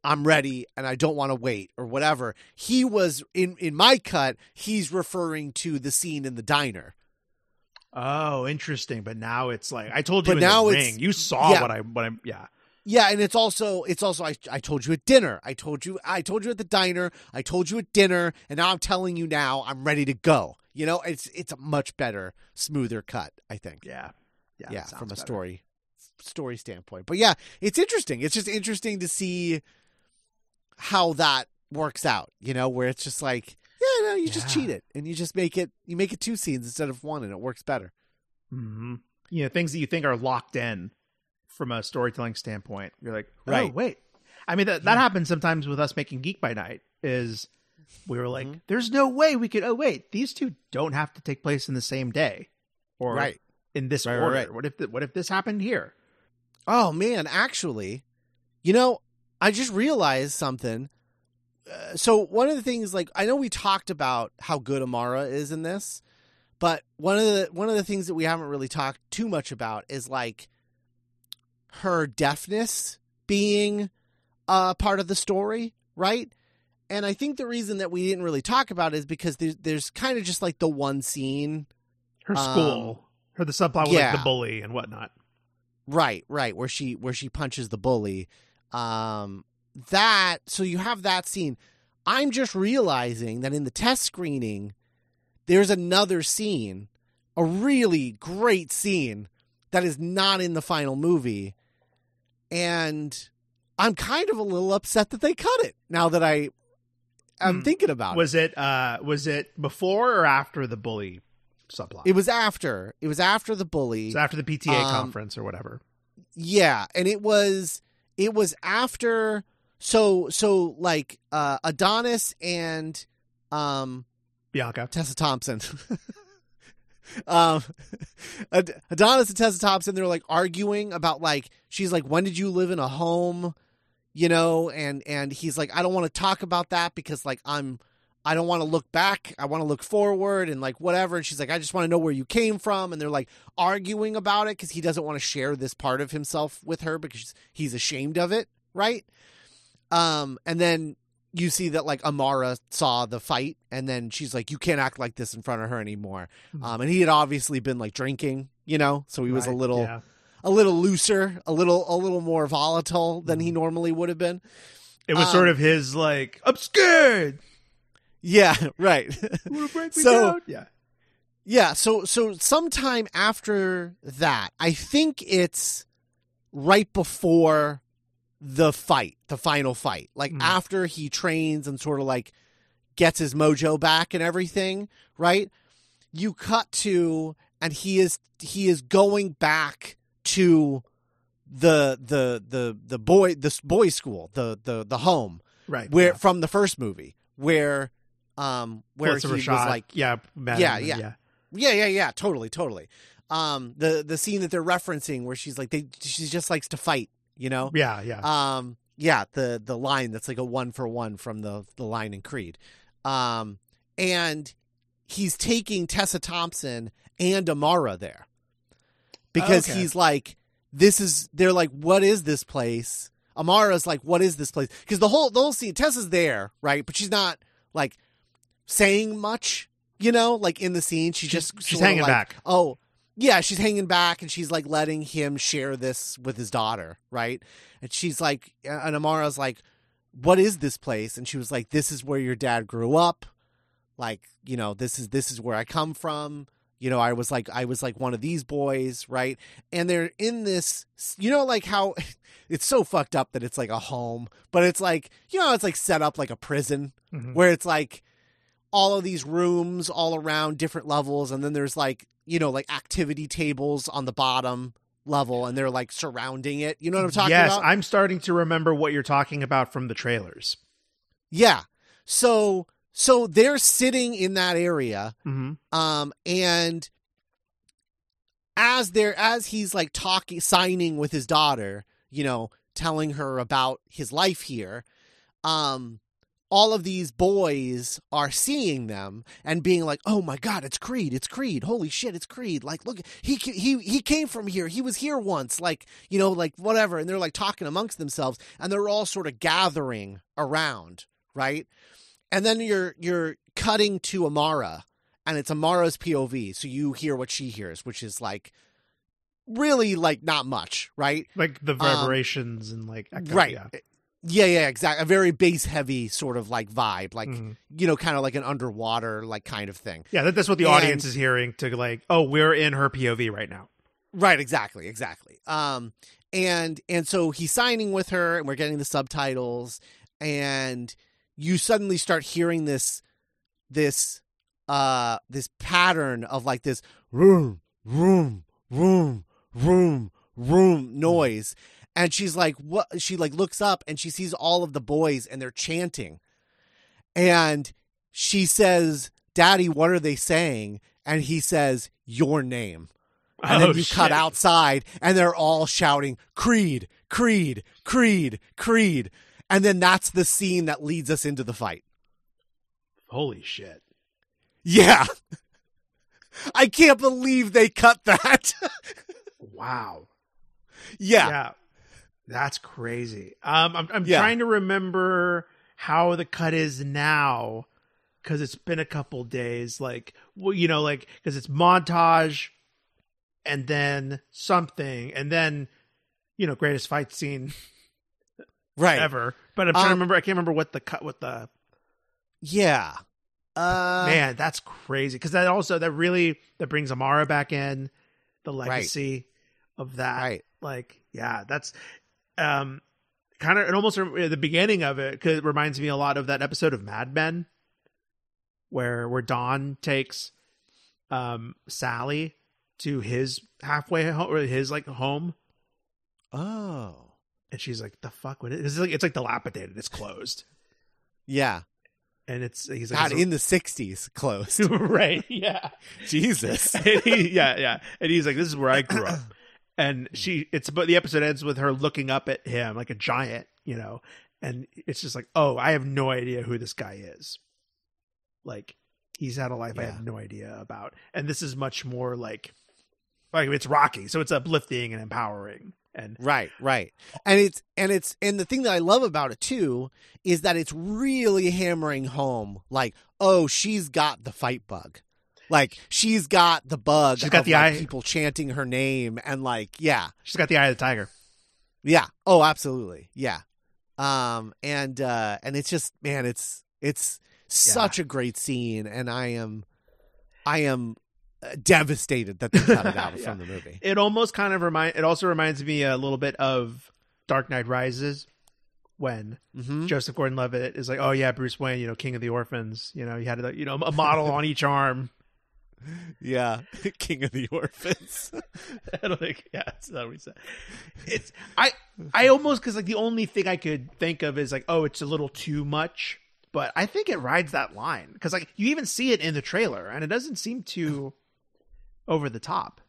I'm ready and I don't want to wait or whatever. He was in, in my cut, he's referring to the scene in the diner. Oh, interesting. But now it's like, I told you but in now the ring. You saw yeah. what I, what I'm, yeah. Yeah. And it's also, it's also, I, I told you at dinner. I told you, I told you at the diner. I told you at dinner. And now I'm telling you now I'm ready to go. You know, it's, it's a much better, smoother cut, I think. Yeah. Yeah, yeah from a better. story story standpoint. But yeah, it's interesting. It's just interesting to see how that works out, you know, where it's just like, yeah, no, you yeah. just cheat it and you just make it, you make it two scenes instead of one and it works better. Mm-hmm. You know, things that you think are locked in from a storytelling standpoint. You're like, oh, right, wait. I mean, that, that yeah. happens sometimes with us making Geek by Night is we were like, mm-hmm. there's no way we could, oh, wait, these two don't have to take place in the same day. Or right. in this right, order. Right. What if, th- what if this happened here? Oh man, actually, you know, I just realized something. Uh, so one of the things, like, I know we talked about how good Amara is in this, but one of the, one of the things that we haven't really talked too much about is like her deafness being a uh, part of the story. Right. And I think the reason that we didn't really talk about it is because there's, there's kind of just like the one scene, her school, um, Or the subplot with yeah. like, the bully and whatnot. Right, right. Where she where she punches the bully. Um, that so you have that scene. I'm just realizing that in the test screening, there's another scene, a really great scene that is not in the final movie. And I'm kind of a little upset that they cut it now that I am mm. thinking about was it. it uh, was it before or after the bully? Subplot. It was after. It was after the bully. It was after the P T A um, conference or whatever. Yeah, and it was it was after so so like uh, Adonis and um, Bianca Tessa Thompson. Um, Adonis and Tessa Thompson, they're like arguing about like, she's like, when did you live in a home? You know, and, and he's like, I don't want to talk about that because like, I'm, I don't want to look back. I want to look forward and like whatever. And she's like, I just want to know where you came from. And they're like arguing about it because he doesn't want to share this part of himself with her because he's ashamed of it. Right. Um, and then you see that like Amara saw the fight and then she's like, you can't act like this in front of her anymore. Mm-hmm. Um, and he had obviously been like drinking, you know, so he was right, a little, yeah. a little looser, a little, a little more volatile than mm-hmm. he normally would have been. It was um, sort of his like, I'm scared. Yeah, right. break me so, down? Yeah. Yeah, so so sometime after that, I think it's right before the fight, the final fight. Like mm-hmm. after he trains and sort of like gets his mojo back and everything, right? You cut to and he is he is going back to the the the the boy the boy school, the the the home. Right. Where yeah. from the first movie where Um, where Phylicia he Rashad. was like, yeah, yeah, yeah, yeah, yeah, yeah, yeah, totally, totally. Um, the, the scene that they're referencing where she's like, they, she just likes to fight, you know? Yeah. Yeah. Um, yeah. The, the line that's like a one for one from the, the line in Creed. Um, and he's taking Tessa Thompson and Amara there because oh, okay. he's like, this is, they're like, what is this place? Amara's like, what is this place? Cause the whole, the whole scene, Tessa's there, right? But she's not like saying much, you know, like in the scene, she just she's, she's hanging like, back. Oh, yeah, she's hanging back, and she's like letting him share this with his daughter, right? And she's like, and Amara's like, "What is this place?" And she was like, "This is where your dad grew up. Like, you know, this is this is where I come from. You know, I was like, I was like one of these boys, right?" And they're in this, you know, like how it's so fucked up that it's like a home, but it's like, you know, it's like set up like a prison mm-hmm. where it's like all of these rooms all around different levels. And then there's like, you know, like activity tables on the bottom level and they're like surrounding it. You know what I'm talking yes, about? Yes, I'm starting to remember what you're talking about from the trailers. Yeah. So, so they're sitting in that area. Mm-hmm. Um, and as they're, as he's like talking, signing with his daughter, you know, telling her about his life here, um, all of these boys are seeing them and being like, "Oh my God, it's Creed! It's Creed! Holy shit, it's Creed! Like, look, he he he came from here. He was here once. Like, you know, like whatever." And they're like talking amongst themselves, and they're all sort of gathering around, right? And then you're you're cutting to Amara, and it's Amara's P O V, so you hear what she hears, which is like really like not much, right? Like the vibrations um, and like echo, right. Yeah. Yeah, yeah, exactly. A very bass-heavy sort of, like, vibe. Like, mm-hmm. you know, kind of like an underwater, like, kind of thing. Yeah, that, that's what the and, audience is hearing to, like, oh, we're in her P O V right now. Right, exactly, exactly. Um, and and so he's signing with her, and we're getting the subtitles, and you suddenly start hearing this, this, uh, this pattern of, like, this room, room, room, room, room noise. And she's like, what? She like looks up and she sees all of the boys and they're chanting. And she says, "Daddy, what are they saying?" And he says, "Your name." And oh, then you shit. cut outside and they're all shouting, "Creed, Creed, Creed, Creed." And then that's the scene that leads us into the fight. Holy shit. Yeah. I can't believe they cut that. Wow. Yeah. Yeah. That's crazy. Um, I'm, I'm yeah. trying to remember how the cut is now because it's been a couple days. Like, well, you know, like because it's montage and then something and then, you know, greatest fight scene right. ever. But I'm trying um, to remember. I can't remember what the cut. What the? Yeah. Uh, Man, that's crazy because that also that really that brings Amara back in the legacy right. of that. Right. Like, yeah, that's. Um, kind of, it almost uh, the beginning of it, cause it reminds me a lot of that episode of Mad Men, where where Don takes um Sally to his halfway home, or his like home. Oh, and she's like, "The fuck would it?" It's like it's like dilapidated. It's closed. Yeah, And it's he's like, God, it's in a, the sixties closed. Right. Yeah. Jesus. he, yeah. Yeah. And he's like, this is where I grew up. And she, it's, but the episode ends with her looking up at him like a giant, you know, and it's just like, oh, I have no idea who this guy is. Like, he's had a life yeah. I have no idea about. And this is much more like, like it's Rocky. So it's uplifting and empowering. And right, right. And it's, and it's, and the thing that I love about it too is that it's really hammering home like, oh, she's got the fight bug. Like, she's got the bug. She's got of, the like, eye. People chanting her name and like, yeah. She's got the eye of the tiger. Yeah. Oh, absolutely. Yeah. Um, and, uh, and it's just, man, it's, it's such yeah. a great scene. And I am, I am, devastated that they cut it out yeah. from the movie. It almost kind of remind. It also reminds me a little bit of Dark Knight Rises, when mm-hmm. Joseph Gordon-Levitt is like, "Oh yeah, Bruce Wayne, you know, King of the Orphans. You know, he had a, you know a model on each arm." Yeah, King of the Orphans. I don't think. Yeah, that's not what he said. It's I. I almost because like the only thing I could think of is like, oh, it's a little too much. But I think it rides that line because like you even see it in the trailer, and it doesn't seem to. Over the top.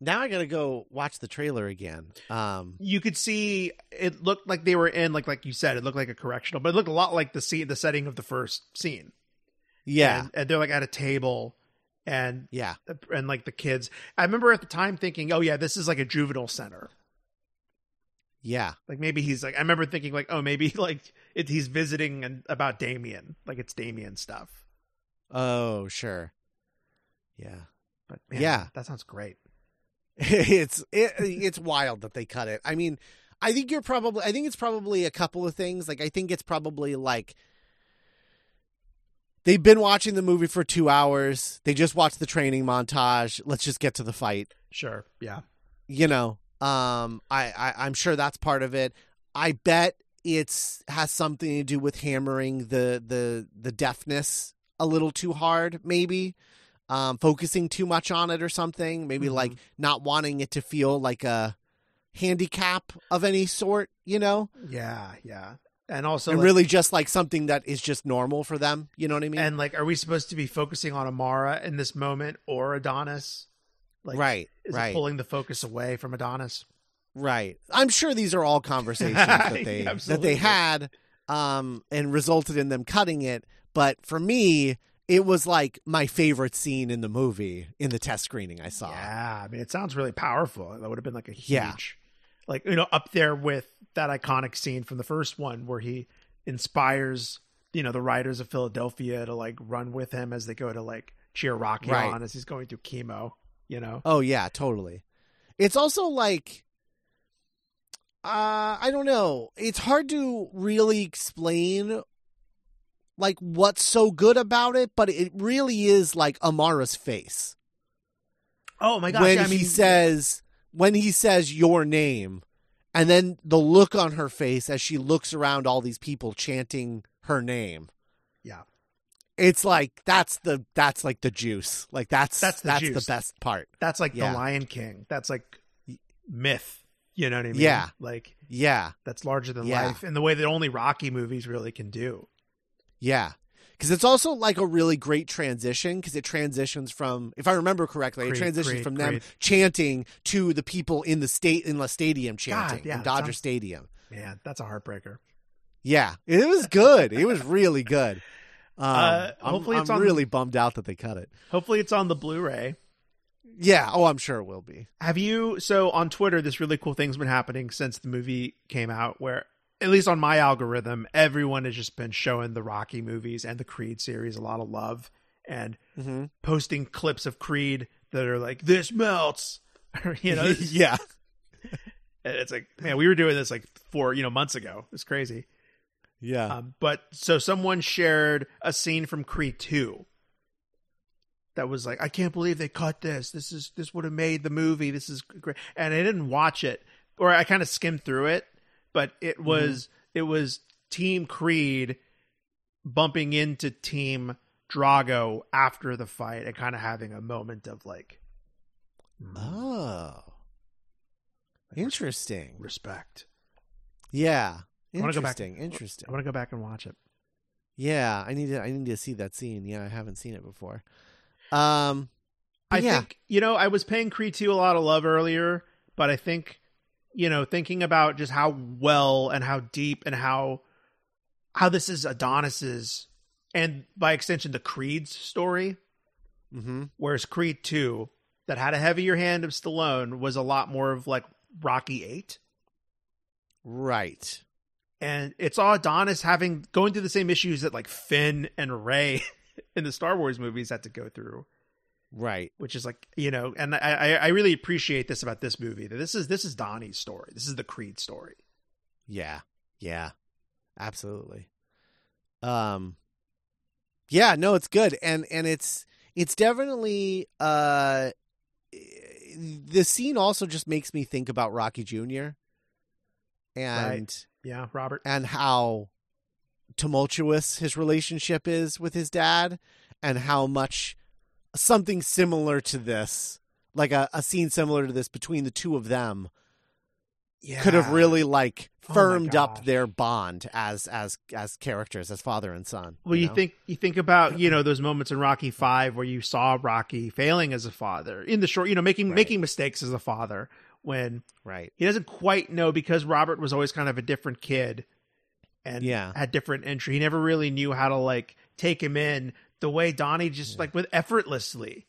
Now I gotta go watch the trailer again. Um, you could see it looked like they were in like like you said, it looked like a correctional, but it looked a lot like the scene, the setting of the first scene. Yeah, and, and they're like at a table, and yeah, and like the kids. I remember at the time thinking, oh yeah, this is like a juvenile center. Yeah, like maybe he's like. I remember thinking like, oh maybe like it, he's visiting and about Damian, like it's Damian stuff. Oh sure, yeah. But man, yeah, that sounds great. It's it, it's wild that they cut it. I mean, I think you're probably I think it's probably a couple of things. Like, I think it's probably like they've been watching the movie for two hours. They just watched the training montage. Let's just get to the fight. Sure. Yeah. You know, um, I, I I'm sure that's part of it. I bet it's has something to do with hammering the the the deafness a little too hard, maybe. Um, focusing too much on it or something, maybe mm-hmm. like not wanting it to feel like a handicap of any sort, you know? Yeah. Yeah. And also and like, really just like something that is just normal for them. You know what I mean? And like, are we supposed to be focusing on Amara in this moment or Adonis? Like, right. Is right. it pulling the focus away from Adonis? Right. I'm sure these are all conversations that they, yeah, that they had, um, and resulted in them cutting it. But for me, it was like my favorite scene in the movie in the test screening I saw. Yeah. I mean, it sounds really powerful. That would have been like a huge, yeah. like, you know, up there with that iconic scene from the first one where he inspires, you know, the writers of Philadelphia to like run with him as they go to like cheer Rocky right. on as he's going through chemo, you know? Oh yeah, totally. It's also like, uh, I don't know. It's hard to really explain like what's so good about it, but it really is like Amara's face. Oh my gosh. When yeah, I mean, he says, when he says your name, and then the look on her face as she looks around all these people chanting her name. Yeah. It's like, that's the, that's like the juice. Like that's, that's the, that's juice. the best part. That's like yeah. the Lion King. That's like myth. You know what I mean? Yeah. Like, yeah, that's larger than yeah. life in the way that only Rocky movies really can do. Yeah, because it's also like a really great transition because it transitions from, if I remember correctly, Creed, it transitions Creed, from them Creed. chanting to the people in the state in the stadium chanting, God, yeah, in Dodger sounds, Stadium. Man, that's a heartbreaker. Yeah, it was good. It was really good. Um, uh, hopefully, I'm, it's I'm on, really bummed out that they cut it. Hopefully, it's on the Blu-ray. Yeah. Oh, I'm sure it will be. Have you? So on Twitter, this really cool thing's been happening since the movie came out, where. At least on my algorithm, everyone has just been showing the Rocky movies and the Creed series a lot of love and mm-hmm. posting clips of Creed that are like, this melts, you know? Yeah. And it's like, man, we were doing this like four, you know, months ago. It's crazy. Yeah. Um, but so someone shared a scene from Creed two that was like, I can't believe they cut this. This is, this would have made the movie. This is great. And I didn't watch it, or I kind of skimmed through it. But it was mm-hmm. it was Team Creed bumping into Team Drago after the fight and kind of having a moment of like, oh, interesting, respect. Yeah, interesting. I wanna go back, interesting. I want to go back and watch it. Yeah, I need to. I need to see that scene. Yeah, I haven't seen it before. Um, I yeah. think you know I was paying Creed two a lot of love earlier, but I think you know thinking about just how well and how deep and how how this is Adonis's and by extension the Creed's story. Mm-hmm. Whereas Creed two, that had a heavier hand of Stallone, was a lot more of like Rocky eight, right? And it's all Adonis having going through the same issues that like Finn and Rey in the Star Wars movies had to go through, right? Which is like, you know, and I I really appreciate this about this movie, that this is this is Donnie's story. This is the Creed story. Yeah, yeah, absolutely. Um, yeah, no, it's good, and and it's it's definitely uh, the scene also just makes me think about Rocky Junior and. Right. Yeah, Robert. And how tumultuous his relationship is with his dad, and how much something similar to this, like a, a scene similar to this between the two of them, yeah. could have really like firmed oh up their bond as as as characters, as father and son. Well, you, you know? think you think about, you know, those moments in Rocky five where you saw Rocky failing as a father in the short, you know, making right. making mistakes as a father. When right. he doesn't quite know, because Robert was always kind of a different kid and yeah. had different entry. He never really knew how to like take him in the way Donnie just yeah. like with effortlessly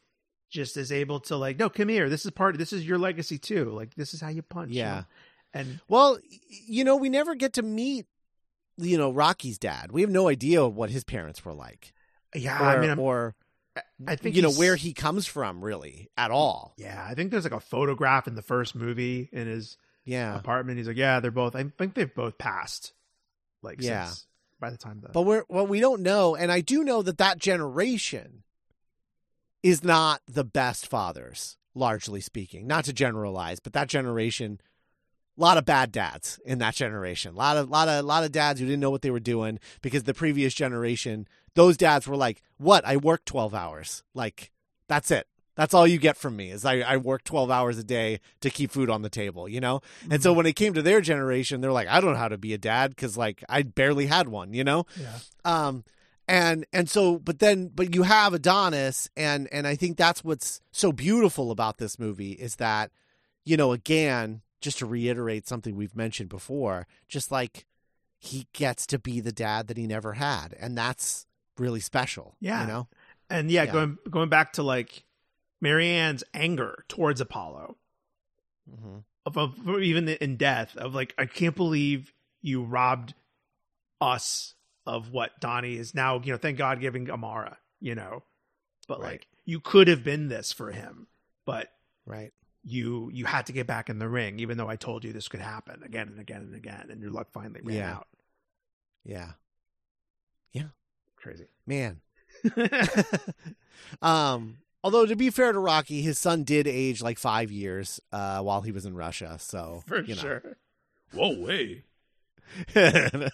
just is able to like, no, come here. This is part of, this is your legacy too. Like, this is how you punch. Yeah. You know? And well, you know, we never get to meet, you know, Rocky's dad. We have no idea what his parents were like. Yeah. Or, I mean, I'm, or, I think you know where he comes from really at all. Yeah, I think there's like a photograph in the first movie in his yeah. apartment. He's like, yeah, they're both. I think they've both passed. Like, yeah, since, by the time. The... But we're well, we don't know, and I do know that that generation is not the best fathers, largely speaking. Not to generalize, but that generation, a lot of bad dads in that generation. A lot of lot of lot of dads who didn't know what they were doing, because the previous generation. Those dads were like, what? I work twelve hours. Like, that's it. That's all you get from me is I, I work twelve hours a day to keep food on the table, you know? Mm-hmm. And so when it came to their generation, they're like, I don't know how to be a dad because, like, I barely had one, you know? Yeah. Um, and and so, but then, but you have Adonis, and and I think that's what's so beautiful about this movie is that, you know, again, just to reiterate something we've mentioned before, just like he gets to be the dad that he never had. And that's really special, yeah, you know, and yeah, yeah. going going back to like Marianne's anger towards Apollo, mm-hmm. of, of even in death, of like, I can't believe you robbed us of what Donnie is now, you know, thank God giving Amara, you know, but right. like you could have been this for him, but right, you you had to get back in the ring, even though I told you this could happen again and again and again, and your luck finally ran yeah. out. Yeah, yeah. Crazy man. um although to be fair to Rocky, his son did age like five years uh while he was in Russia, so for you know. Sure. Whoa, way hey.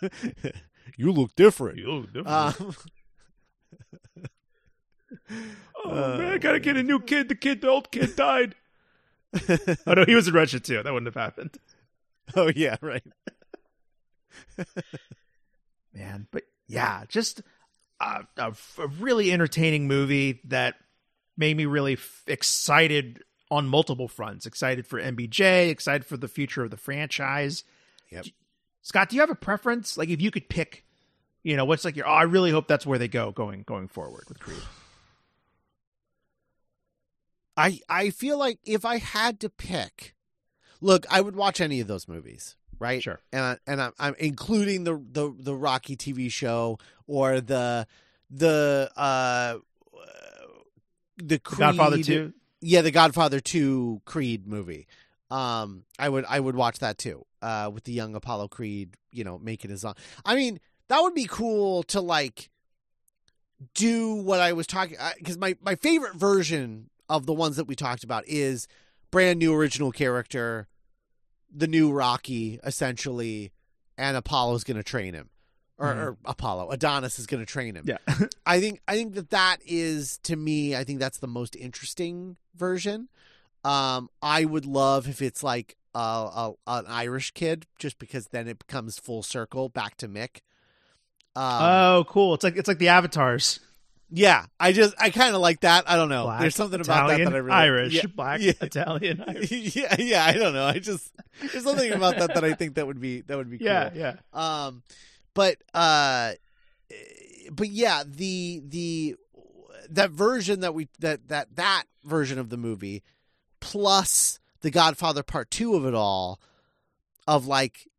you look different you look different um, oh uh, man, I gotta get a new kid. The kid the old kid died. Oh no, he was in Russia too, that wouldn't have happened. Oh yeah, right. Man, but yeah, just Uh, a, a really entertaining movie that made me really f- excited on multiple fronts. Excited for M B J, excited for the future of the franchise. Yep. Scott, do you have a preference? Like, if you could pick, you know, what's like your, oh, I really hope that's where they go going going forward with Creed. I I feel like if I had to pick, look, I would watch any of those movies. Right. Sure. And I, and I'm, I'm including the, the, the Rocky T V show or the the uh, the Creed, Godfather two. Yeah, the Godfather two Creed movie. Um, I would I would watch that too. Uh, with the young Apollo Creed, you know, making his own. I mean, that would be cool to like do what I was talking, because my my favorite version of the ones that we talked about is brand new original character. The new Rocky, essentially, and Apollo's going to train him, or, mm. or Apollo, Adonis is going to train him. Yeah, I think I think that that is, to me, I think that's the most interesting version. Um, I would love if it's like a, a, an Irish kid, just because then it becomes full circle back to Mick. Um, oh, cool. It's like it's like the Avatars. Yeah, I just I kind of like that. I don't know. Black, there's something about Italian, that that I really Irish, yeah, black, yeah. Italian, Irish. Yeah, yeah. I don't know. I just there's something about that that I think that would be that would be cool. Yeah, yeah. Um, but uh, but yeah, the the that version that we that that that version of the movie plus the Godfather Part Two of it all, of like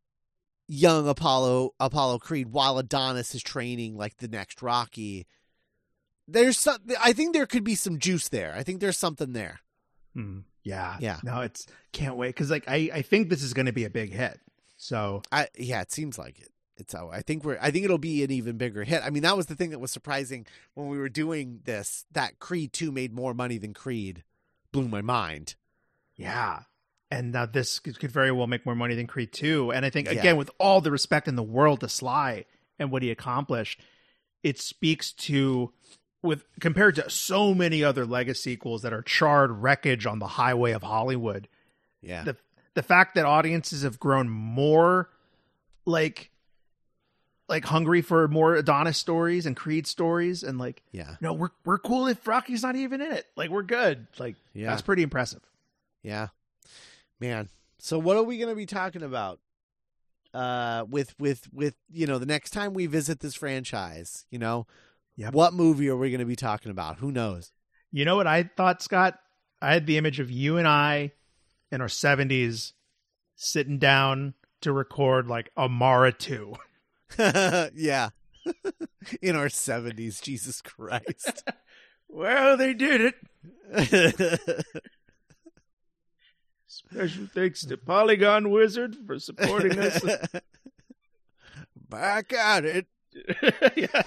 young Apollo Apollo Creed while Adonis is training like the next Rocky. There's some, I think there could be some juice there. I think there's something there. Mm, yeah. Yeah. No, it's can't wait. Cause like, I, I think this is going to be a big hit. So I, yeah, it seems like it. It's how I think we're, I think it'll be an even bigger hit. I mean, that was the thing that was surprising when we were doing this, that Creed two made more money than Creed. Blew my mind. Yeah. And now this could very well make more money than Creed two. And I think again, yeah. with all the respect in the world to Sly and what he accomplished, it speaks to, with compared to so many other legacy sequels that are charred wreckage on the highway of Hollywood. Yeah. The the fact that audiences have grown more like like hungry for more Adonis stories and Creed stories and like yeah. no, we're we're cool if Rocky's not even in it. Like we're good. Like yeah. that's pretty impressive. Yeah. Man. So what are we going to be talking about? Uh with with with you know, the next time we visit this franchise, you know? Yep. What movie are we going to be talking about? Who knows? You know what I thought, Scott? I had the image of you and I in our seventies sitting down to record like Amara two. Yeah. In our seventies. Jesus Christ. Well, they did it. Special thanks to Polygon Wizard for supporting us. Back at it. Yeah.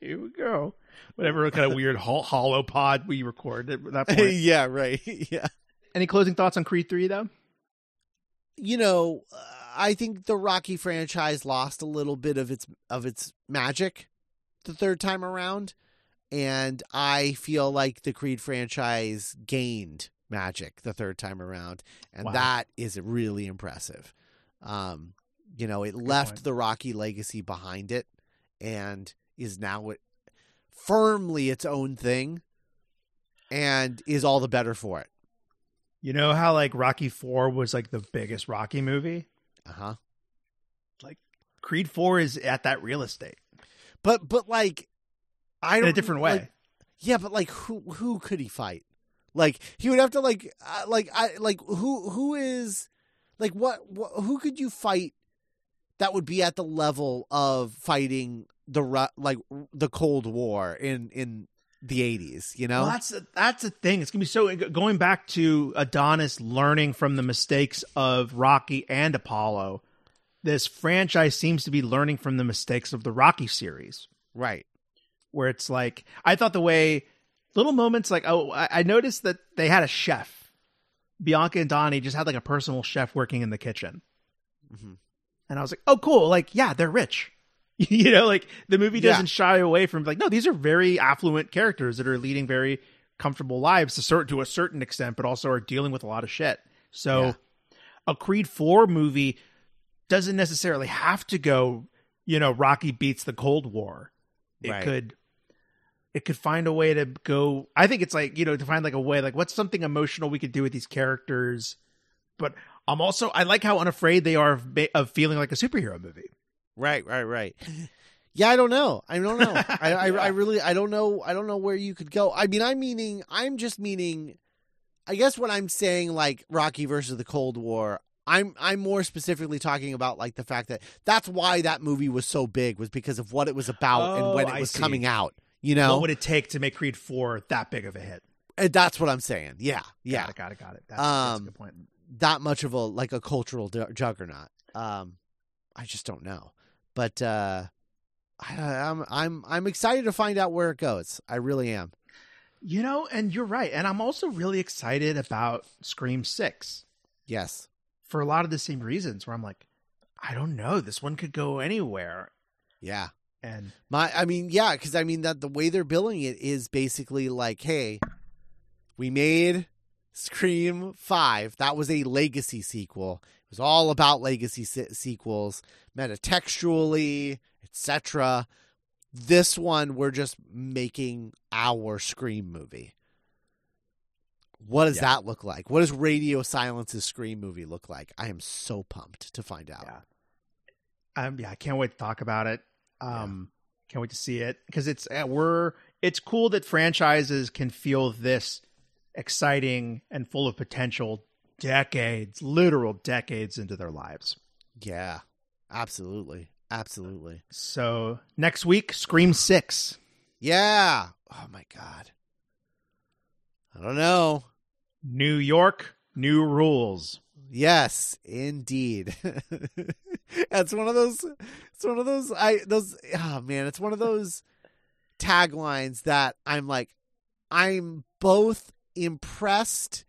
Here we go. Whatever kind of weird ho- hollow pod we recorded at that point. Yeah, right. Yeah. Any closing thoughts on Creed three, though? You know, uh, I think the Rocky franchise lost a little bit of its of its magic the third time around, and I feel like the Creed franchise gained magic the third time around, and wow. that is really impressive. Um, you know, it Good left point. the Rocky legacy behind it, and is now it, firmly its own thing, and is all the better for it. You know how like Rocky four was like the biggest Rocky movie? Uh-huh. Like Creed four is at that real estate. But but like I don't in a different way. Like, yeah, but like who who could he fight? Like he would have to like uh, like I like who who is like what, what who could you fight that would be at the level of fighting the like the Cold War in, in the eighties, you know? Well, that's a, that's the thing. It's gonna be so going back to Adonis learning from the mistakes of Rocky and Apollo. This franchise seems to be learning from the mistakes of the Rocky series, right? Where it's like I thought the way little moments like oh I noticed that they had a chef. Bianca and Donnie just had like a personal chef working in the kitchen. Mm-hmm. And I was like, oh, cool. Like, yeah, they're rich. You know, like the movie doesn't yeah. shy away from like, no, these are very affluent characters that are leading very comfortable lives to, cert- to a certain extent, but also are dealing with a lot of shit. So yeah. a Creed four movie doesn't necessarily have to go, you know, Rocky beats the Cold War. It right. could, it could find a way to go. I think it's like, you know, to find like a way, like what's something emotional we could do with these characters. But I'm also, I like how unafraid they are of, of feeling like a superhero movie. Right, right, right. Yeah, I don't know. I don't know. I, I, yeah. I really, I don't know. I don't know where you could go. I mean, I'm meaning, I'm just meaning, I guess when I'm saying like Rocky versus the Cold War, I'm, I'm more specifically talking about like the fact that that's why that movie was so big was because of what it was about oh, and when it I was see. coming out, you know, what would it take to make Creed four that big of a hit? And that's what I'm saying. Yeah. Yeah. Got it. Got it. Got it. That's, um, that's a good point. That much of a, like a cultural juggernaut. Um, I just don't know. But uh, I, I'm I'm I'm excited to find out where it goes. I really am. You know, and you're right. And I'm also really excited about Scream six. Yes. For a lot of the same reasons where I'm like, I don't know. This one could go anywhere. Yeah. And my I mean, yeah, because I mean that the way they're billing it is basically like, hey, we made Scream five. That was a legacy sequel. It was all about legacy se- sequels, metatextually, et cetera. This one, we're just making our Scream movie. What does yeah. that look like? What does Radio Silence's Scream movie look like? I am so pumped to find out. Yeah, um, yeah I can't wait to talk about it. Um, yeah. Can't wait to see it because it's uh, we're it's cool that franchises can feel this exciting and full of potential decades, literal decades into their lives. Yeah, absolutely. Absolutely. So next week, Scream six. Yeah. Oh, my God. I don't know. New York, new rules. Yes, indeed. That's one of those. It's one of those. I those. Oh, man, it's one of those taglines that I'm like, I'm both impressed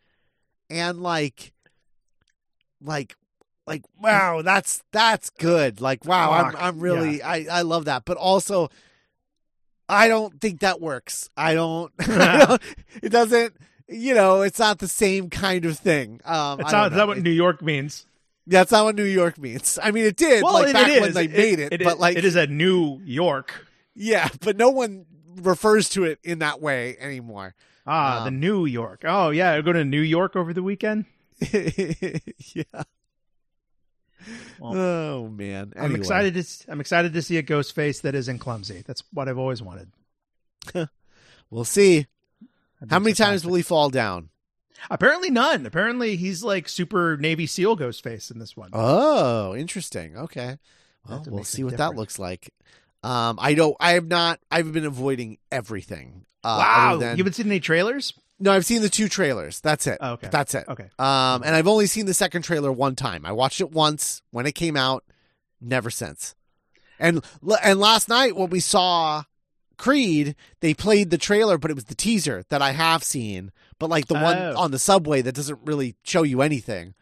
and like, like. Like, wow, that's that's good. Like, wow, I'm I'm really yeah. I, I love that. But also, I don't think that works. I don't. I don't it doesn't. You know, it's not the same kind of thing. Um, it's not, not what it, New York means. Yeah, that's not what New York means. I mean, it did. Well, like, it, back it is. when they it, made it, it, but like it is a New York. Yeah, but no one refers to it in that way anymore. Ah, um, the New York. Oh yeah, I go to New York over the weekend. Yeah. Well, oh man! Anyway. I'm excited. To, I'm excited to see a Ghostface that isn't clumsy. That's what I've always wanted. We'll see. How many times will he fall down? Apparently none. Apparently he's like super Navy SEAL Ghostface in this one. Oh, interesting. Okay. Well, we'll see what that looks like. Um, I don't. I have not. I've been avoiding everything. Uh, wow. Than, you haven't seen any trailers? No, I've seen the two trailers. That's it. Oh, okay. That's it. Okay. Um, and I've only seen the second trailer one time. I watched it once when it came out, never since. And and last night when we saw Creed, they played the trailer, but it was the teaser that I have seen, but like the oh. one on the subway that doesn't really show you anything.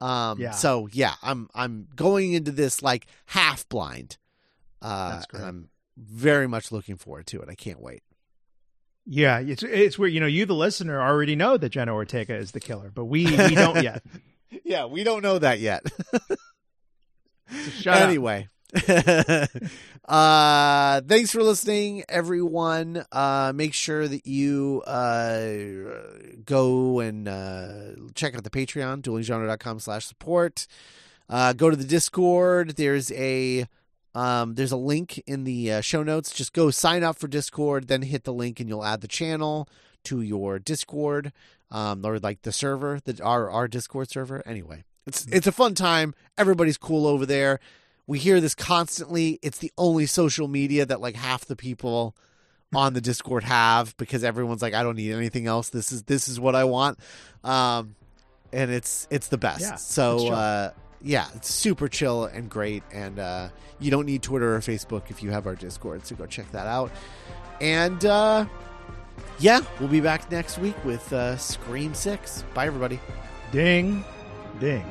Um, yeah. So yeah, I'm I'm going into this like half blind. Uh, That's great. And I'm very much looking forward to it. I can't wait. Yeah, it's it's where, you know, you, the listener, already know that Jenna Ortega is the killer, but we, we don't yet. Yeah, we don't know that yet. So anyway, uh, thanks for listening, everyone. Uh, make sure that you uh, go and uh, check out the Patreon, duelinggenre.com slash support. Uh, go to the Discord. There's a... Um, there's a link in the uh, show notes. Just go sign up for Discord, then hit the link and you'll add the channel to your Discord, um, or like the server, the, our, our Discord server. Anyway, it's, it's a fun time. Everybody's cool over there. We hear this constantly. It's the only social media that like half the people on the Discord have because everyone's like, I don't need anything else. This is, this is what I want. Um, and it's, it's the best. Yeah, so, uh, yeah, it's super chill and great, and uh, you don't need Twitter or Facebook if you have our Discord, so go check that out. And, uh, yeah, we'll be back next week with uh, Scream six. Bye, everybody. Ding, ding.